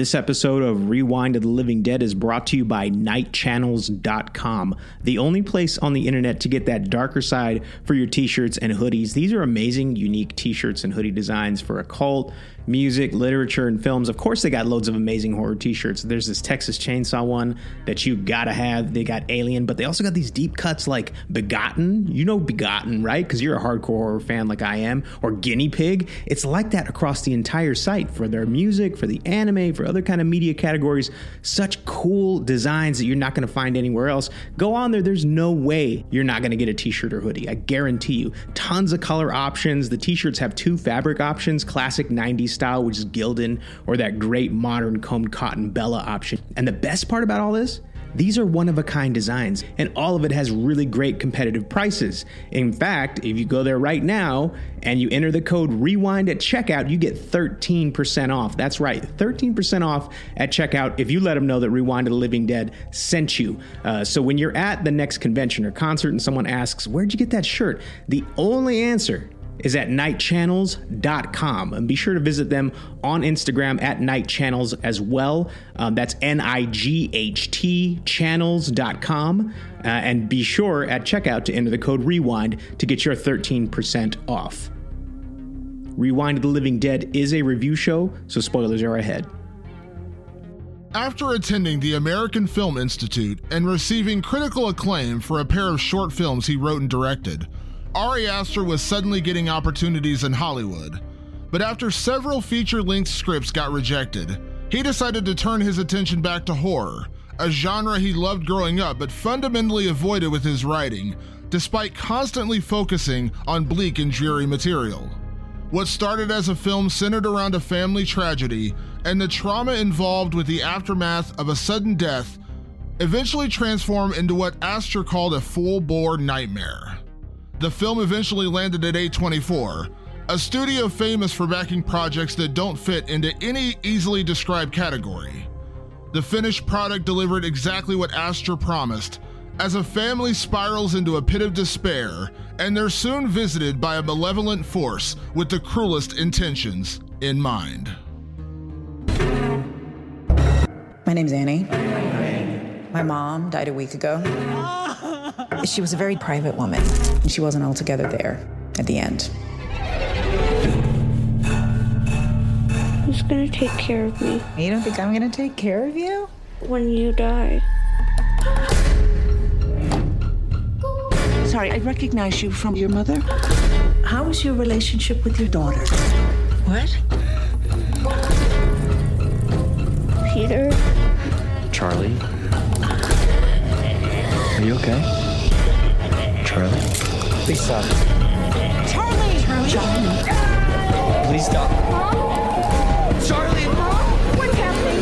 This episode of Rewind of the Living Dead is brought to you by nightchannels.com, the only place on the internet to get that darker side for your t-shirts and hoodies. These are amazing, unique t-shirts and hoodie designs for occult, music, literature, and films. Of course, they got loads of amazing horror t-shirts. There's this Texas Chainsaw one that you gotta have. They got Alien, but they also got these deep cuts like Begotten. You know Begotten, right? Because you're a hardcore horror fan like I am. Or Guinea Pig. It's like that across the entire site for their music, for the anime, for other kind of media categories. Such cool designs that you're not going to find anywhere else. Go on there. There's no way you're not going to get a t-shirt or hoodie. I guarantee you. Tons of color options. The t-shirts have two fabric options, classic 90s style, which is Gildan, or that great modern combed cotton Bella option. And the best part about all this? These are one-of-a-kind designs, and all of it has really great competitive prices. In fact, if you go there right now and you enter the code REWIND at checkout, you get 13% off. That's right, 13% off at checkout if you let them know that Rewind of the Living Dead sent you. So when you're at the next convention or concert and someone asks, "Where'd you get that shirt?" the only answer is at nightchannels.com. And be sure to visit them on Instagram at nightchannels as well. That's N-I-G-H-T channels.com. And be sure at checkout to enter the code REWIND to get your 13% off. Rewind of the Living Dead is a review show, so spoilers are ahead. After attending the American Film Institute and receiving critical acclaim for a pair of short films he wrote and directed, Ari Aster was suddenly getting opportunities in Hollywood, but after several feature-length scripts got rejected, he decided to turn his attention back to horror, a genre he loved growing up but fundamentally avoided with his writing, despite constantly focusing on bleak and dreary material. What started as a film centered around a family tragedy and the trauma involved with the aftermath of a sudden death eventually transformed into what Aster called a full-bore nightmare. The film eventually landed at A24, a studio famous for backing projects that don't fit into any easily described category. The finished product delivered exactly what Aster promised, as a family spirals into a pit of despair, and they're soon visited by a malevolent force with the cruelest intentions in mind. My name's Annie. My mom died a week ago. She was a very private woman, and she wasn't altogether there at the end. Who's gonna take care of me? You don't think I'm gonna take care of you? When you die. Sorry, I recognize you from your mother. How is your relationship with your daughter? What? Peter. Charlie. Are you okay? Charlie? Please stop. Charlie! Charlie! Charlie. Please stop. Mom? Charlie! Mom? What's happening?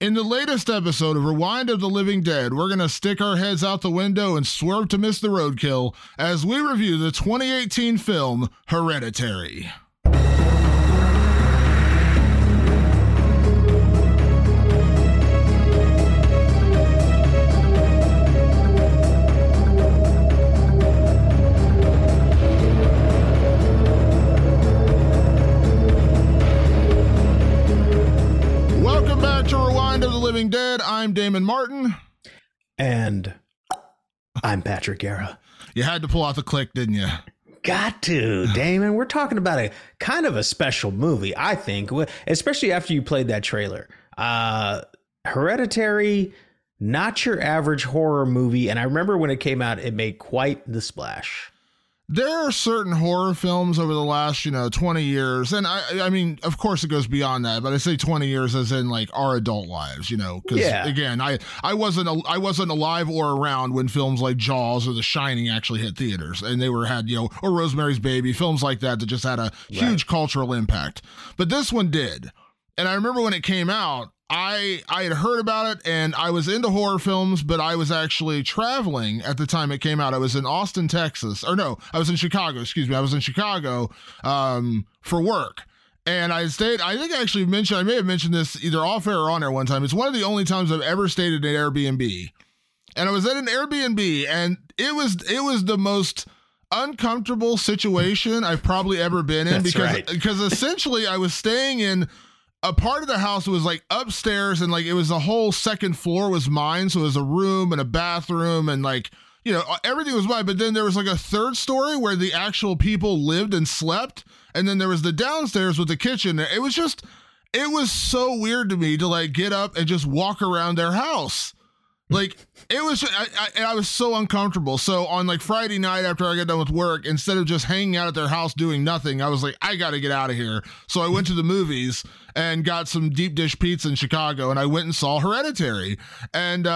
In the latest episode of Rewind of the Living Dead, we're going to stick our heads out the window and swerve to miss the roadkill as we review the 2018 film Hereditary. Living Dead. I'm Damon Martin. And I'm Patrick Guerra. You had to pull out the click, didn't you? Got to, Damon. We're talking about a kind of a special movie, I think, especially after you played that trailer. Hereditary, not your average horror movie. And I remember when it came out, it made quite the splash. There are certain horror films over the last, 20 years. And I mean, of course it goes beyond that, but I say 20 years as in like our adult lives, because again, I wasn't alive or around when films like Jaws or The Shining actually hit theaters, and they or Rosemary's Baby, films like that just had a huge cultural impact. But this one did. And I remember when it came out, I had heard about it and I was into horror films, but I was actually traveling at the time it came out. I was in Austin, Texas, I was in Chicago for work. And I stayed, I think I actually mentioned, I may have mentioned this either off air or on air one time. It's one of the only times I've ever stayed at an Airbnb. And I was at an Airbnb, and it was the most uncomfortable situation I've probably ever been in. Because essentially I was staying in a part of the house that was like upstairs, and like it was the whole second floor was mine. So it was a room and a bathroom and like, you know, everything was mine. But then there was like a third story where the actual people lived and slept. And then there was the downstairs with the kitchen. It was so weird to me to like get up and just walk around their house. Like it was, I was so uncomfortable. So on like Friday night after I got done with work, instead of just hanging out at their house doing nothing, I was like, I got to get out of here. So I went to the movies and got some deep dish pizza in Chicago, and I went and saw Hereditary. And,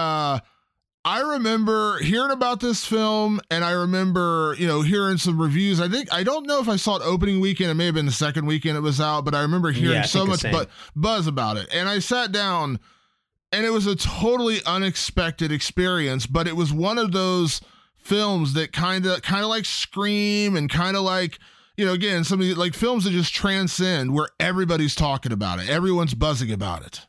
I remember hearing about this film, and I remember, you know, hearing some reviews. I don't know if I saw it opening weekend. It may have been the second weekend it was out, but I remember hearing so much buzz about it. And I sat down, and it was a totally unexpected experience, but it was one of those films that kind of like Scream and kind of like, you know, again, some of the like films that just transcend where everybody's talking about it. Everyone's buzzing about it.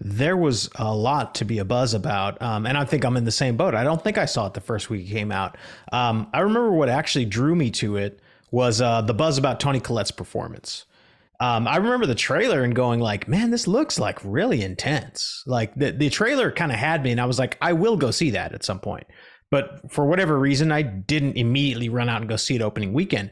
There was a lot to be a buzz about, and I think I'm in the same boat. I don't think I saw it the first week it came out. I remember what actually drew me to it was the buzz about Toni Collette's performance. I remember the trailer and going like, man, this looks like really intense. Like the trailer kind of had me, and I was like, I will go see that at some point. But for whatever reason, I didn't immediately run out and go see it opening weekend.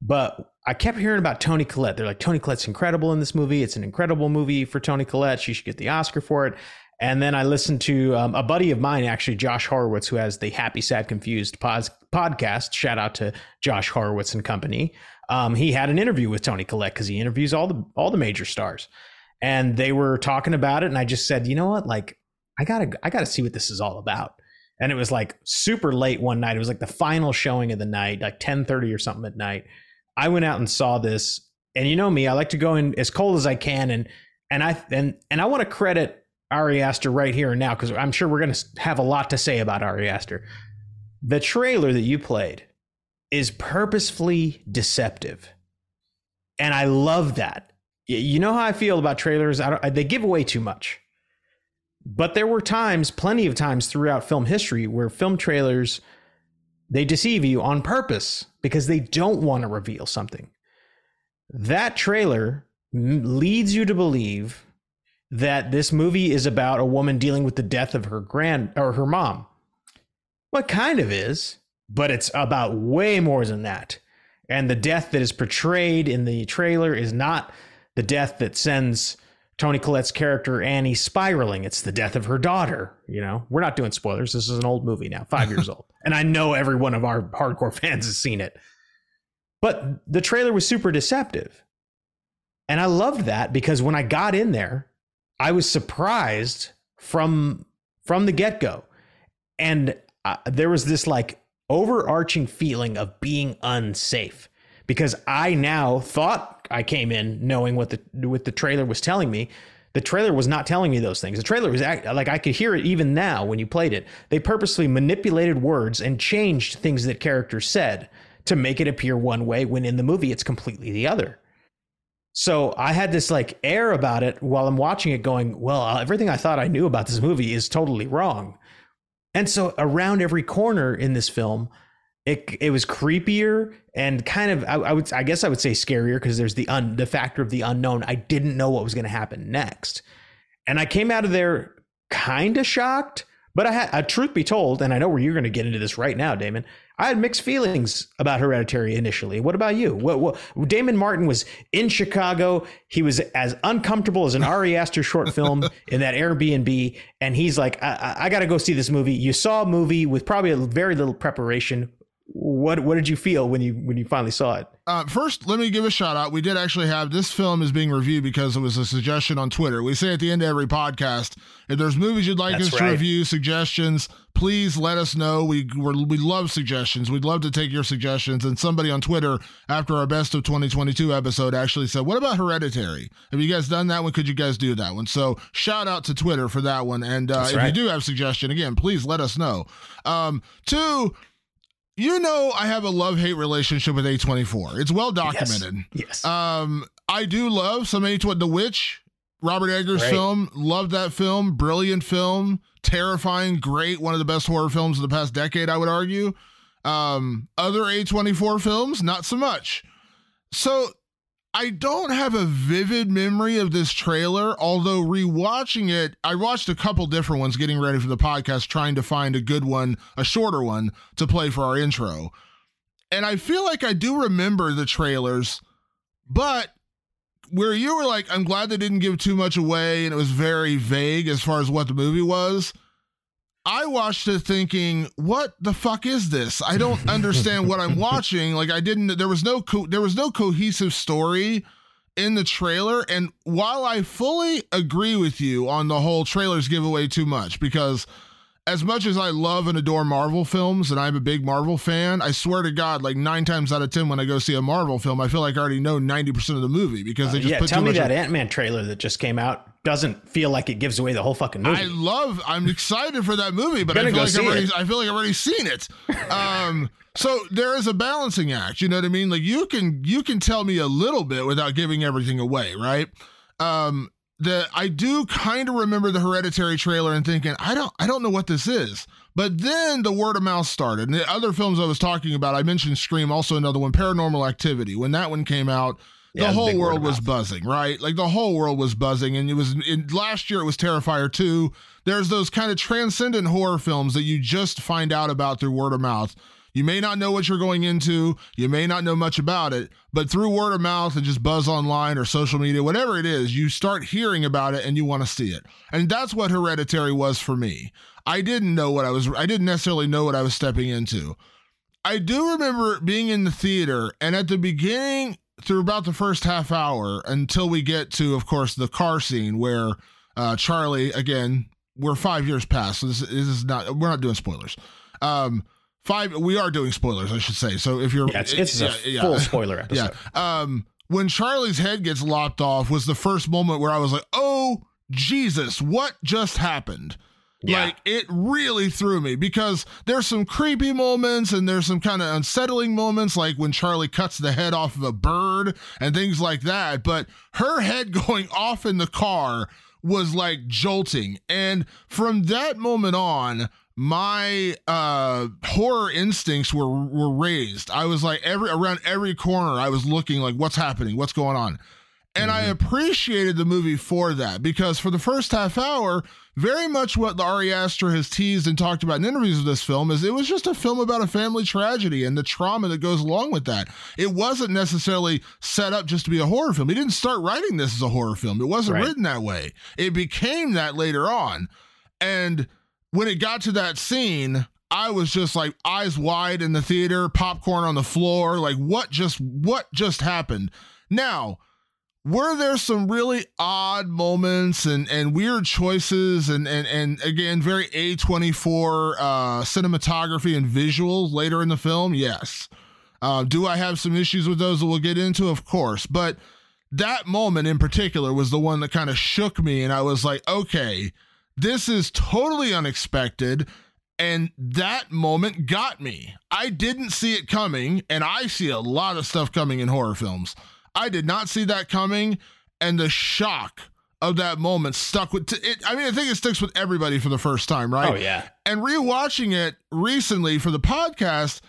But I kept hearing about Toni Collette. They're like, Toni Collette's incredible in this movie. It's an incredible movie for Toni Collette. She should get the Oscar for it. And then I listened to a buddy of mine, actually, Josh Horowitz, who has the Happy, Sad, Confused podcast. Shout out to Josh Horowitz and company. He had an interview with Toni Collette because he interviews all the major stars. And they were talking about it. And I just said, you know what? Like, I gotta see what this is all about. And it was like super late one night. It was like the final showing of the night, like 10:30 or something at night. I went out and saw this, and you know me, I like to go in as cold as I can. And I want to credit Ari Aster right here and now, because I'm sure we're going to have a lot to say about Ari Aster. The trailer that you played is purposefully deceptive, and I love that. You know how I feel about trailers. They give away too much. But there were times, plenty of times throughout film history, where film trailers, they deceive you on purpose because they don't want to reveal something. That trailer leads you to believe that this movie is about a woman dealing with the death of her her mom. Well, it kind of is, but it's about way more than that. And the death that is portrayed in the trailer is not the death that sends Toni Collette's character Annie spiraling. It's the death of her daughter. You know, we're not doing spoilers. This is an old movie now, 5 years old. And I know every one of our hardcore fans has seen it. But the trailer was super deceptive. And I loved that because when I got in there, I was surprised from the get-go. And there was this like overarching feeling of being unsafe because I now thought I came in knowing what the trailer was telling me. The trailer was not telling me those things. The trailer was like, I could hear it even now when you played it. They purposely manipulated words and changed things that characters said to make it appear one way when in the movie it's completely the other. So I had this like air about it while I'm watching it going, well, everything I thought I knew about this movie is totally wrong. And so around every corner in this film, it was creepier and kind of, I guess I would say scarier, because there's the factor of the unknown. I didn't know what was going to happen next. And I came out of there kind of shocked, but I had, truth be told, and I know where you're going to get into this right now, Damon, I had mixed feelings about Hereditary initially. What about you? Damon Martin was in Chicago. He was as uncomfortable as an Ari Aster short film in that Airbnb. And he's like, I got to go see this movie. You saw a movie with probably very little preparation. What did you feel when you finally saw it? First, let me give a shout out. We did actually have this film is being reviewed because it was a suggestion on Twitter. We say at the end of every podcast, if there's movies you'd like us to review, suggestions, please let us know. We love suggestions. We'd love to take your suggestions. And somebody on Twitter after our best of 2022 episode actually said, "What about Hereditary? Have you guys done that one? Could you guys do that one?" So shout out to Twitter for that one. And if you do have suggestion, again, please let us know. Two. You know, I have a love-hate relationship with A24. It's well documented. Yes. I do love The Witch, Robert Eggers' film. Loved that film. Brilliant film. Terrifying. Great. One of the best horror films of the past decade, I would argue. Other A24 films, not so much. So I don't have a vivid memory of this trailer, although rewatching it, I watched a couple different ones getting ready for the podcast, trying to find a good one, a shorter one to play for our intro. And I feel like I do remember the trailers, but where you were like, I'm glad they didn't give too much away and it was very vague as far as what the movie was. I watched it thinking, what the fuck is this? I don't understand what I'm watching. Like I didn't, there was no cohesive story in the trailer. And while I fully agree with you on the whole trailers give away too much, because as much as I love and adore Marvel films and I'm a big Marvel fan, I swear to God, like 9 times out of 10 when I go see a Marvel film, I feel like I already know 90% of the movie because they just put too much. Tell me that Ant-Man trailer that just came out doesn't feel like it gives away the whole fucking movie. I'm excited for that movie, but I feel like I've already seen it. So there is a balancing act, you know what I mean? Like you can tell me a little bit without giving everything away, right? I do kind of remember the Hereditary trailer and thinking, I don't know what this is. But then the word of mouth started. And the other films I was talking about, I mentioned Scream, also another one, Paranormal Activity. When that one came out, the whole world was buzzing, right? Like the whole world was buzzing. And last year it was Terrifier 2. There's those kind of transcendent horror films that you just find out about through word of mouth. You may not know what you're going into. You may not know much about it, but through word of mouth and just buzz online or social media, whatever it is, you start hearing about it and you want to see it. And that's what Hereditary was for me. I didn't necessarily know what I was stepping into. I do remember being in the theater, and at the beginning, through about the first half hour, until we get to, of course, the car scene where Charlie, again, we're 5 years past. So we're not doing spoilers. We are doing spoilers, I should say. So if you're... It's a full spoiler episode. Yeah. When Charlie's head gets lopped off was the first moment where I was like, oh, Jesus, what just happened? Yeah. Like, it really threw me because there's some creepy moments and there's some kind of unsettling moments, like when Charlie cuts the head off of a bird and things like that. But her head going off in the car was like jolting. And from that moment on... my horror instincts were raised. I was like around every corner, I was looking like, what's happening? What's going on? And I appreciated the movie for that, because for the first half hour, very much what Ari Aster has teased and talked about in interviews of this film is it was just a film about a family tragedy and the trauma that goes along with that. It wasn't necessarily set up just to be a horror film. He didn't start writing this as a horror film. It wasn't written that way. It became that later on. And when it got to that scene, I was just like eyes wide in the theater, popcorn on the floor. Like what just happened? Now, were there some really odd moments and weird choices and again, very A24 cinematography and visuals later in the film? Yes. Do I have some issues with those that we'll get into? Of course. But that moment in particular was the one that kind of shook me. And I was like, okay, this is totally unexpected, and that moment got me. I didn't see it coming, and I see a lot of stuff coming in horror films. I did not see that coming, and the shock of that moment stuck with it. I mean, I think it sticks with everybody for the first time, right? Oh, yeah. And rewatching it recently for the podcast,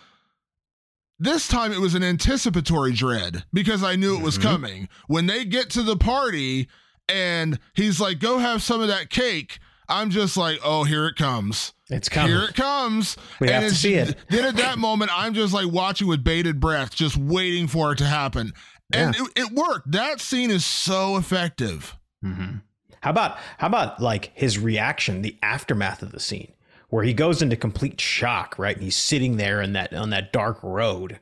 this time it was an anticipatory dread because I knew it was coming. When they get to the party and he's like, go have some of that cake, I'm just like, oh, here it comes. It's coming. Here it comes. We have to see it. Then at that moment, I'm just like watching with bated breath, just waiting for it to happen. Yeah. And it worked. That scene is so effective. Mm-hmm. How about like his reaction, the aftermath of the scene where he goes into complete shock, right? And he's sitting there on that dark road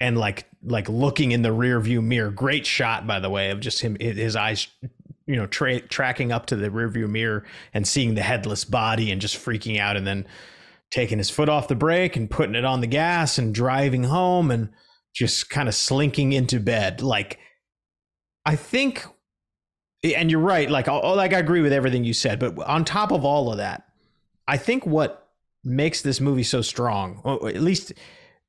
and like looking in the rear view mirror. Great shot, by the way, of just him, his eyes, you know, tracking up to the rearview mirror and seeing the headless body and just freaking out, and then taking his foot off the brake and putting it on the gas and driving home and just kind of slinking into bed. Like, I think, and you're right, like, I agree with everything you said, but on top of all of that, I think what makes this movie so strong, or at least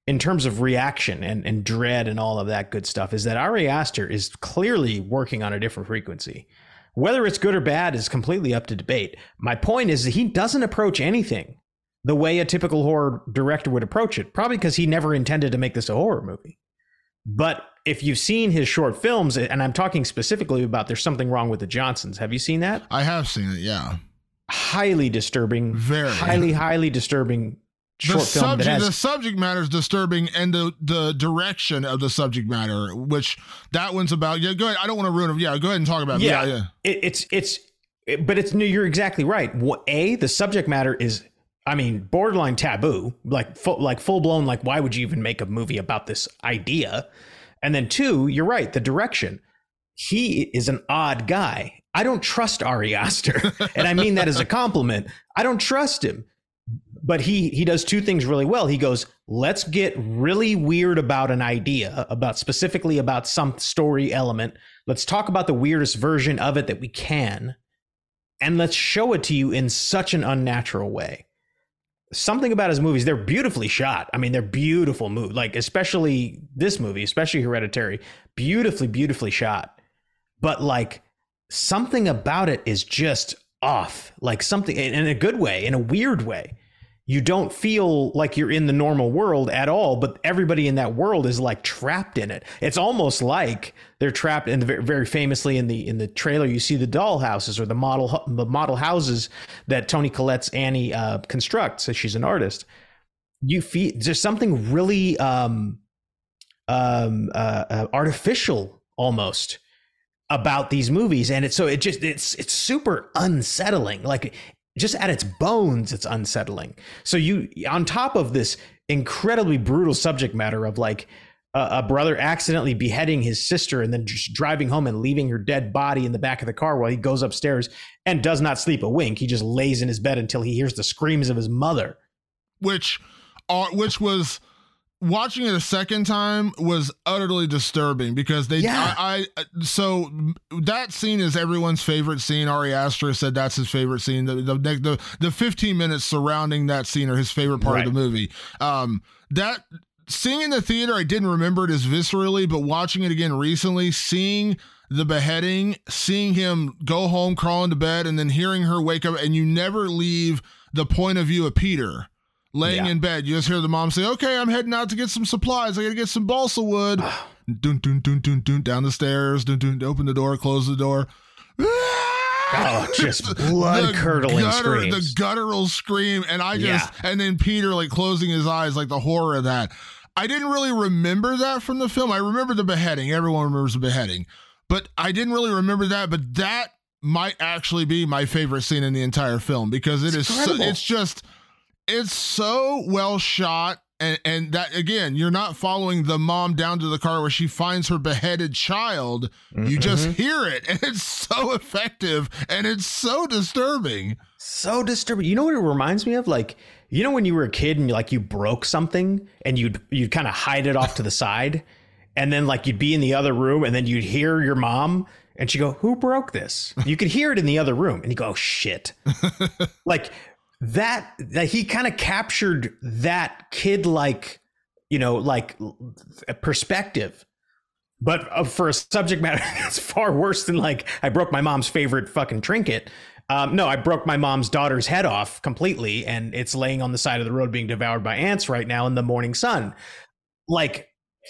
in terms of reaction and dread and all of that good stuff is that Ari Aster is clearly working on a different frequency. Whether it's good or bad is completely up to debate. My point is that he doesn't approach anything the way a typical horror director would approach it, probably because he never intended to make this a horror movie. But if you've seen his short films, and I'm talking specifically about There's Something Wrong with the Johnsons. Have you seen that? I have seen it, yeah. Highly disturbing. Very. Highly, highly disturbing short film. The subject matter is disturbing, and the direction of the subject matter, which that one's about. Yeah, go ahead. I don't want to ruin it. Yeah, go ahead and talk about it. Yeah. But you're exactly right. The subject matter is, I mean, borderline taboo, like full blown, like, why would you even make a movie about this idea? And then two, you're right, the direction. He is an odd guy. I don't trust Ari Aster. And I mean that as a compliment. I don't trust him. But he does two things really well. He goes, let's get really weird about an idea, specifically about some story element. Let's talk about the weirdest version of it that we can. And let's show it to you in such an unnatural way. Something about his movies, they're beautifully shot. I mean, they're beautiful movies, like especially this movie, especially Hereditary, beautifully, beautifully shot. But like something about it is just off, like something in a good way, in a weird way. You don't feel like you're in the normal world at all, but everybody in that world is like trapped in it. It's almost like they're trapped in very famously in the trailer. You see the dollhouses or the model houses that Toni Collette's Annie constructs. So she's an artist. You feel there's something really artificial almost about these movies, and it's super unsettling. Like, just at its bones, it's unsettling. So you, on top of this incredibly brutal subject matter of like a brother accidentally beheading his sister and then just driving home and leaving her dead body in the back of the car while he goes upstairs and does not sleep a wink. He just lays in his bed until he hears the screams of his mother. Which was, watching it a second time was utterly disturbing because so that scene is everyone's favorite scene. Ari Aster said that's his favorite scene. The 15 minutes surrounding that scene are his favorite part of the movie. That seeing in the theater, I didn't remember it as viscerally, but watching it again recently, seeing the beheading, seeing him go home, crawl into bed, and then hearing her wake up, and you never leave the point of view of Peter laying in bed. You just hear the mom say, okay, I'm heading out to get some supplies. I got to get some balsa wood. Dun, dun, dun, dun, dun, down the stairs. Dun, dun, open the door, close the door. Oh, just blood-curdling screams. The guttural scream. And I just, and then Peter like closing his eyes, like the horror of that. I didn't really remember that from the film. I remember the beheading. Everyone remembers the beheading. But I didn't really remember that. But that might actually be my favorite scene in the entire film because it's so well shot. And that, again, you're not following the mom down to the car where she finds her beheaded child. Mm-hmm. You just hear it. And it's so effective. And it's so disturbing. So disturbing. You know what it reminds me of? Like, you know, when you were a kid and you broke something and you'd kind of hide it off to the side. And then you'd be in the other room and then you'd hear your mom and she'd go, who broke this? You could hear it in the other room and you go, oh, shit. That he kind of captured that kid perspective, but for a subject matter that's far worse than I broke my mom's favorite fucking trinket. No, I broke my mom's daughter's head off completely, and it's laying on the side of the road being devoured by ants right now in the morning sun.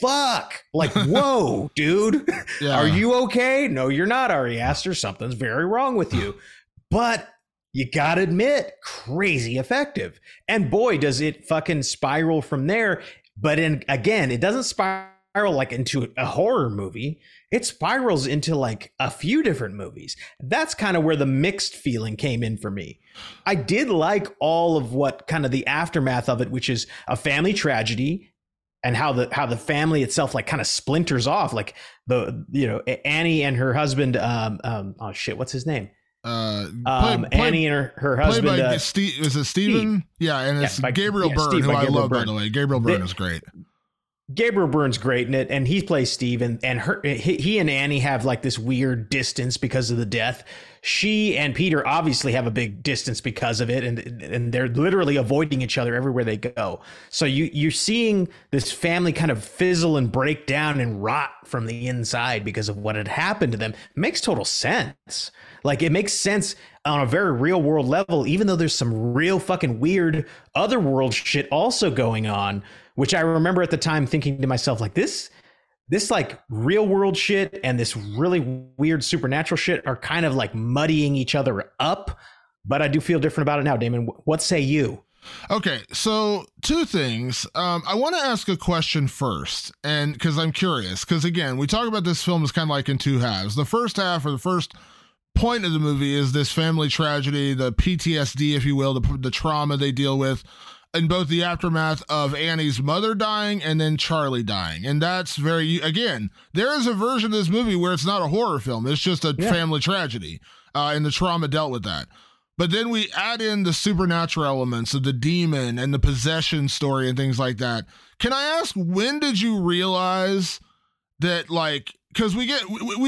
Fuck! Whoa, dude, are you okay? No, you're not, Ari Aster. Something's very wrong with you, but. You gotta admit, crazy effective. And boy, does it fucking spiral from there. But it doesn't spiral into a horror movie. It spirals into a few different movies. That's kind of where the mixed feeling came in for me. I did like all of what kind of the aftermath of it, which is a family tragedy and how the family itself kind of splinters off. Annie and her husband, oh shit, what's his name? Annie and her husband played by Stephen? Yeah, and it's Gabriel Byrne, Steve, who I love, by the way. Gabriel Byrne is great. Gabriel Byrne's great in it, and he plays Steve, and he and Annie have this weird distance because of the death. she and Peter obviously have a big distance because of it, and they're literally avoiding each other everywhere they go. So you're seeing this family kind of fizzle and break down and rot from the inside because of what had happened to them. It makes total sense. Like, it makes sense on a very real world level, even though there's some real fucking weird otherworld shit also going on, which I remember at the time thinking to myself, like, this like real world shit and this really weird supernatural shit are kind of like muddying each other up. But I do feel different about it now. Damon, what say you? Okay, so two things. I want to ask a question first, and because I'm curious, because again, we talk about this film as kind of like in two halves. The first half, or the first point of the movie, is this family tragedy, the PTSD, if you will, the trauma they deal with in both the aftermath of Annie's mother dying and then Charlie dying. And that's very, again, there is a version of this movie where it's not a horror film. It's just a family tragedy, and the trauma dealt with that. But then we add in the supernatural elements of the demon and the possession story and things like that. Can I ask, when did you realize that, like, because we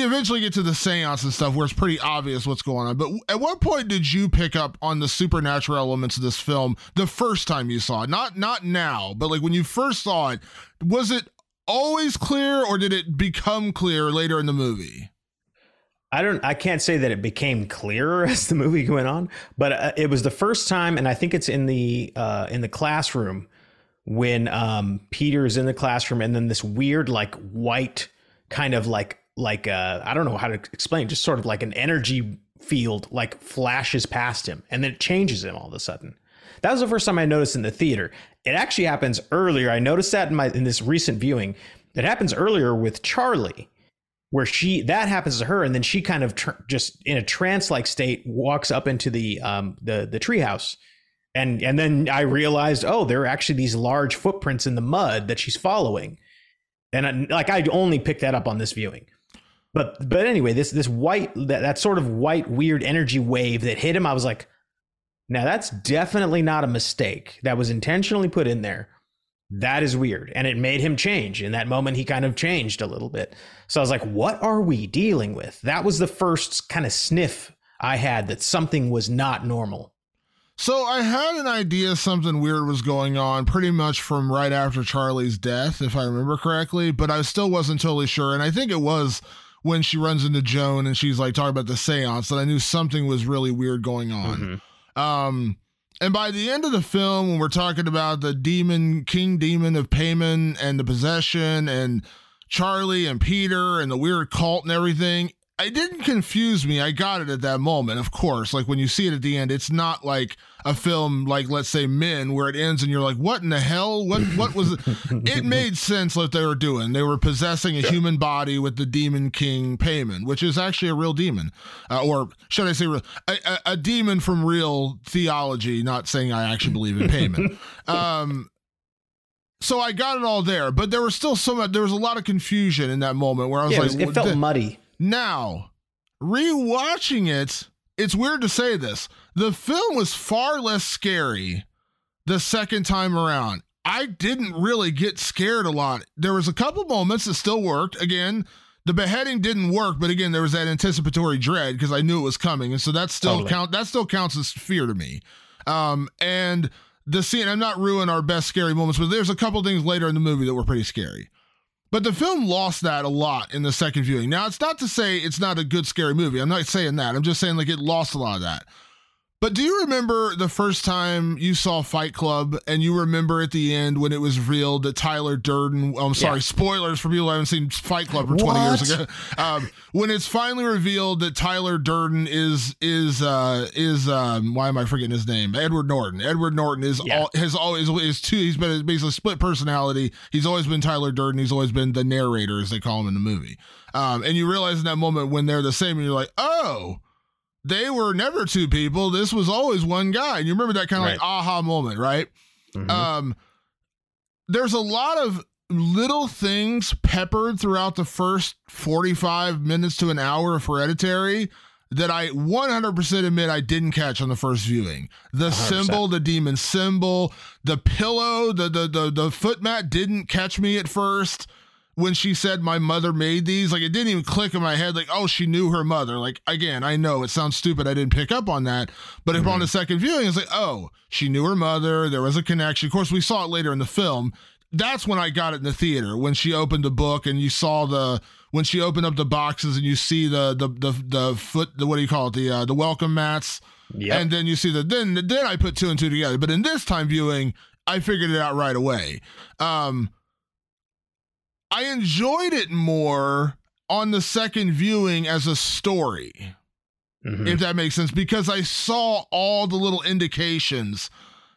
eventually get to the seance and stuff where it's pretty obvious what's going on. But at what point did you pick up on the supernatural elements of this film the first time you saw it? Not now, but like when you first saw it, was it always clear, or did it become clear later in the movie? I can't say that it became clearer as the movie went on, but it was the first time. And I think it's in the classroom when Peter is in the classroom, and then this weird, like, white kind of like I don't know how to explain, just sort of like an energy field, like, flashes past him, and then it changes him all of a sudden. That was the first time I noticed in the theater. It actually happens earlier. I noticed that in this recent viewing, it happens earlier with Charlie, where that happens to her, and then she kind of just in a trance-like state walks up into the treehouse, and then I realized, oh, there are actually these large footprints in the mud that she's following, and I only picked that up on this viewing. But anyway, this white, that sort of white weird energy wave that hit him, I was like, now that's definitely not a mistake. That was intentionally put in there. That is weird. And it made him change. In that moment, he kind of changed a little bit. So I was like, what are we dealing with? That was the first kind of sniff I had that something was not normal. So I had an idea something weird was going on pretty much from right after Charlie's death, if I remember correctly, but I still wasn't totally sure. And I think it was when she runs into Joan and she's like talking about the seance that I knew something was really weird going on. Mm-hmm. And by the end of the film, when we're talking about the demon, King Demon of Paimon, and the possession and Charlie and Peter and the weird cult and everything, it didn't confuse me. I got it at that moment, of course. Like, when you see it at the end, it's not like a film like, let's say, Men, where it ends and you're like, what in the hell? What was it? It made sense what they were doing. They were possessing a human body with the demon King Paimon, which is actually a real demon, or should I say a demon from real theology, not saying I actually believe in Paimon. So I got it all there, but there was still there was a lot of confusion in that moment where I was like, it felt muddy. Now, rewatching it, it's weird to say this. The film was far less scary the second time around. I didn't really get scared a lot. There was a couple moments that still worked. Again, the beheading didn't work, but again, there was that anticipatory dread because I knew it was coming, and so that still that still counts as fear to me. And the scene, I'm not ruining our best scary moments, but there's a couple things later in the movie that were pretty scary. But the film lost that a lot in the second viewing. Now, it's not to say it's not a good scary movie. I'm not saying that. I'm just saying, like, it lost a lot of that. But do you remember the first time you saw Fight Club, and you remember at the end when it was revealed that Tyler Durden, I'm sorry, spoilers for people who haven't seen Fight Club for 20 years ago. When it's finally revealed that Tyler Durden is why am I forgetting his name? Edward Norton. Edward Norton he's been basically split personality. He's always been Tyler Durden. He's always been the narrator, as they call him in the movie. And you realize in that moment when they're the same, and you're like, oh, they were never two people. This was always one guy. And you remember that kind of like aha moment, right? Mm-hmm. There's a lot of little things peppered throughout the first 45 minutes to an hour of Hereditary that I 100% admit I didn't catch on the first viewing. The 100%. Symbol, the demon symbol, the pillow, the foot mat didn't catch me at first. when she said my mother made these, like, it didn't even click in my head, like, oh, she knew her mother. Like, again, I know it sounds stupid, I didn't pick up on that, but mm-hmm. upon a second viewing, it's like, oh, she knew her mother, there was a connection. Of course, we saw it later in the film. That's when I got it in the theater, when she opened the book and you saw the, when she opened up the boxes and you see the foot, the, what do you call it, the welcome mats. Yep. And then you see the, then I put two and two together. But in this time viewing, I figured it out right away. I enjoyed it more on the second viewing as a story, mm-hmm. if that makes sense, because I saw all the little indications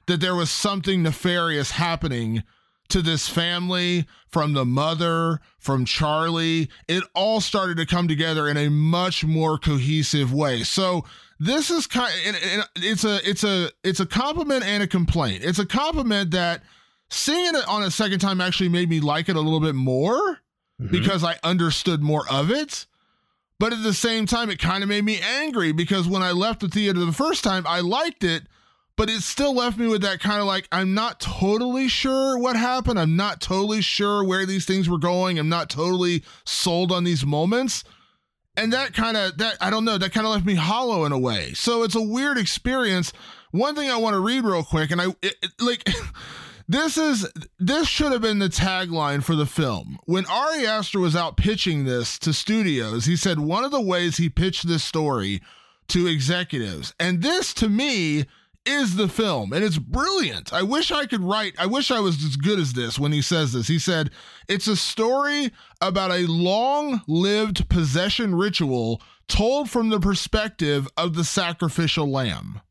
that there was something nefarious happening to this family, from the mother, from Charlie. It all started to come together in a much more cohesive way. So this is kind of, and it's a compliment and a complaint. It's a compliment that seeing it on a second time actually made me like it a little bit more, mm-hmm. because I understood more of it. But at the same time, it kind of made me angry, because when I left the theater the first time, I liked it, but it still left me with that kind of like, I'm not totally sure what happened. I'm not totally sure where these things were going. I'm not totally sold on these moments. And that kind of left me hollow in a way. So it's a weird experience. One thing I want to read real quick, and this should have been the tagline for the film. When Ari Aster was out pitching this to studios, he said one of the ways he pitched this story to executives, and this to me is the film, and it's brilliant. I wish I was as good as this when he says this. He said, it's a story about a long-lived possession ritual told from the perspective of the sacrificial lamb.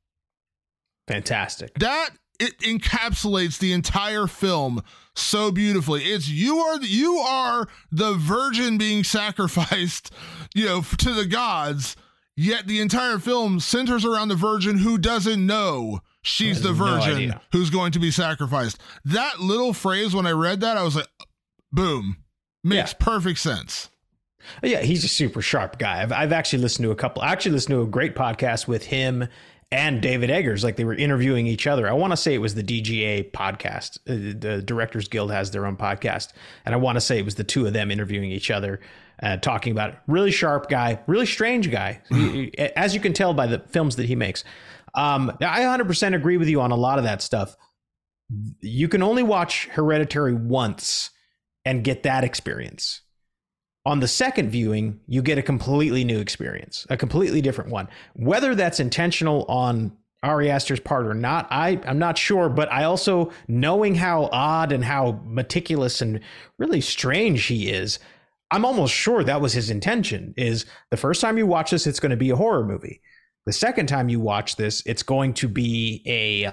Fantastic. That it encapsulates the entire film so beautifully. It's you are the virgin being sacrificed, to the gods. Yet the entire film centers around the virgin who doesn't know she's the virgin who's going to be sacrificed. That little phrase, when I read that, I was like, boom, makes perfect sense. Yeah, he's a super sharp guy. I've actually listened to a great podcast with him and David Eggers, like they were interviewing each other. I want to say it was the DGA podcast. The Directors Guild has their own podcast. And I want to say it was the two of them interviewing each other, talking about it. Really sharp guy, really strange guy, as you can tell by the films that he makes. I 100% agree with you on a lot of that stuff. You can only watch Hereditary once and get that experience. On the second viewing, you get a completely new experience, a completely different one. Whether that's intentional on Ari Aster's part or not, I'm not sure. But I also, knowing how odd and how meticulous and really strange he is, I'm almost sure that was his intention. Is the first time you watch this, it's going to be a horror movie. The second time you watch this, it's going to be a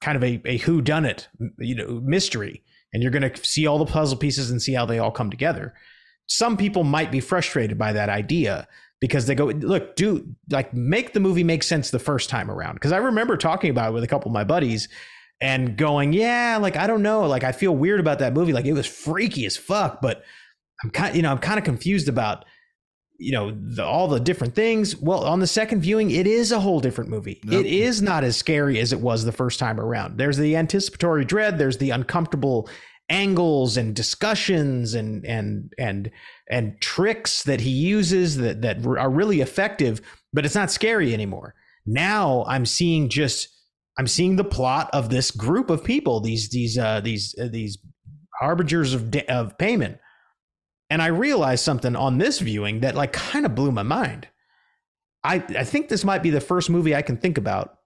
kind of a whodunit, mystery, and you're going to see all the puzzle pieces and see how they all come together. Some people might be frustrated by that idea because they go, look, dude, like, make the movie make sense the first time around. Because I remember talking about it with a couple of my buddies and going, yeah, like, I don't know. Like, I feel weird about that movie. Like, it was freaky as fuck, but I'm kind of confused about, all the different things. Well, on the second viewing, it is a whole different movie. Yep. It is not as scary as it was the first time around. There's the anticipatory dread. There's the uncomfortable angles and discussions and tricks that he uses that are really effective, but it's not scary anymore. Now I'm seeing the plot of this group of people, these harbingers of Paimon, and I realized something on this viewing that, like, kind of blew my mind. I think this might be the first movie I can think about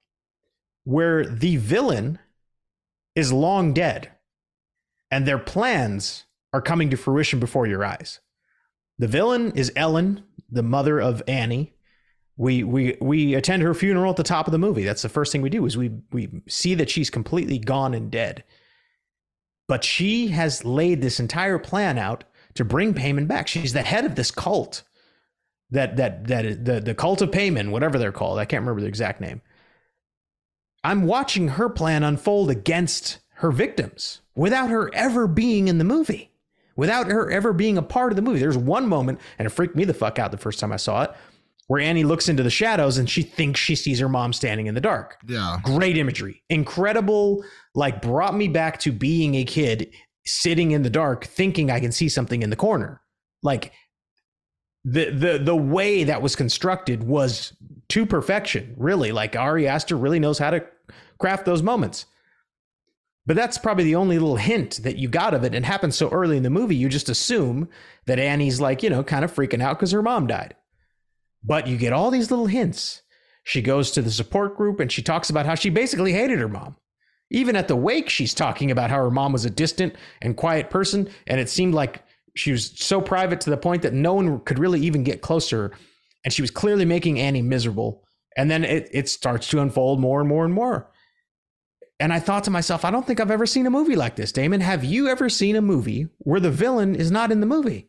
where the villain is long dead and their plans are coming to fruition before your eyes. The villain is Ellen, the mother of Annie. We attend her funeral at the top of the movie. That's the first thing we do, is we see that she's completely gone and dead. But she has laid this entire plan out to bring Paimon back. She's the head of this cult, the cult of Paimon, whatever they're called. I can't remember the exact name. I'm watching her plan unfold against her victims without her ever being in the movie, without her ever being a part of the movie. There's one moment, and it freaked me the fuck out the first time I saw it, where Annie looks into the shadows and she thinks she sees her mom standing in the dark. Yeah. Great imagery. Incredible. Like, brought me back to being a kid, sitting in the dark thinking I can see something in the corner. Like the way that was constructed was to perfection, really. Like Ari Aster really knows how to craft those moments. But that's probably the only little hint that you got of it, and happens so early in the movie, you just assume that Annie's like, you know, kind of freaking out because her mom died. But you get all these little hints. She goes to the support group and she talks about how she basically hated her mom. Even at the wake, she's talking about how her mom was a distant and quiet person, and it seemed like she was so private to the point that no one could really even get closer, and she was clearly making Annie miserable. And then it starts to unfold more and more and more. And I thought to myself, I don't think I've ever seen a movie like this. Damon, have you ever seen a movie where the villain is not in the movie?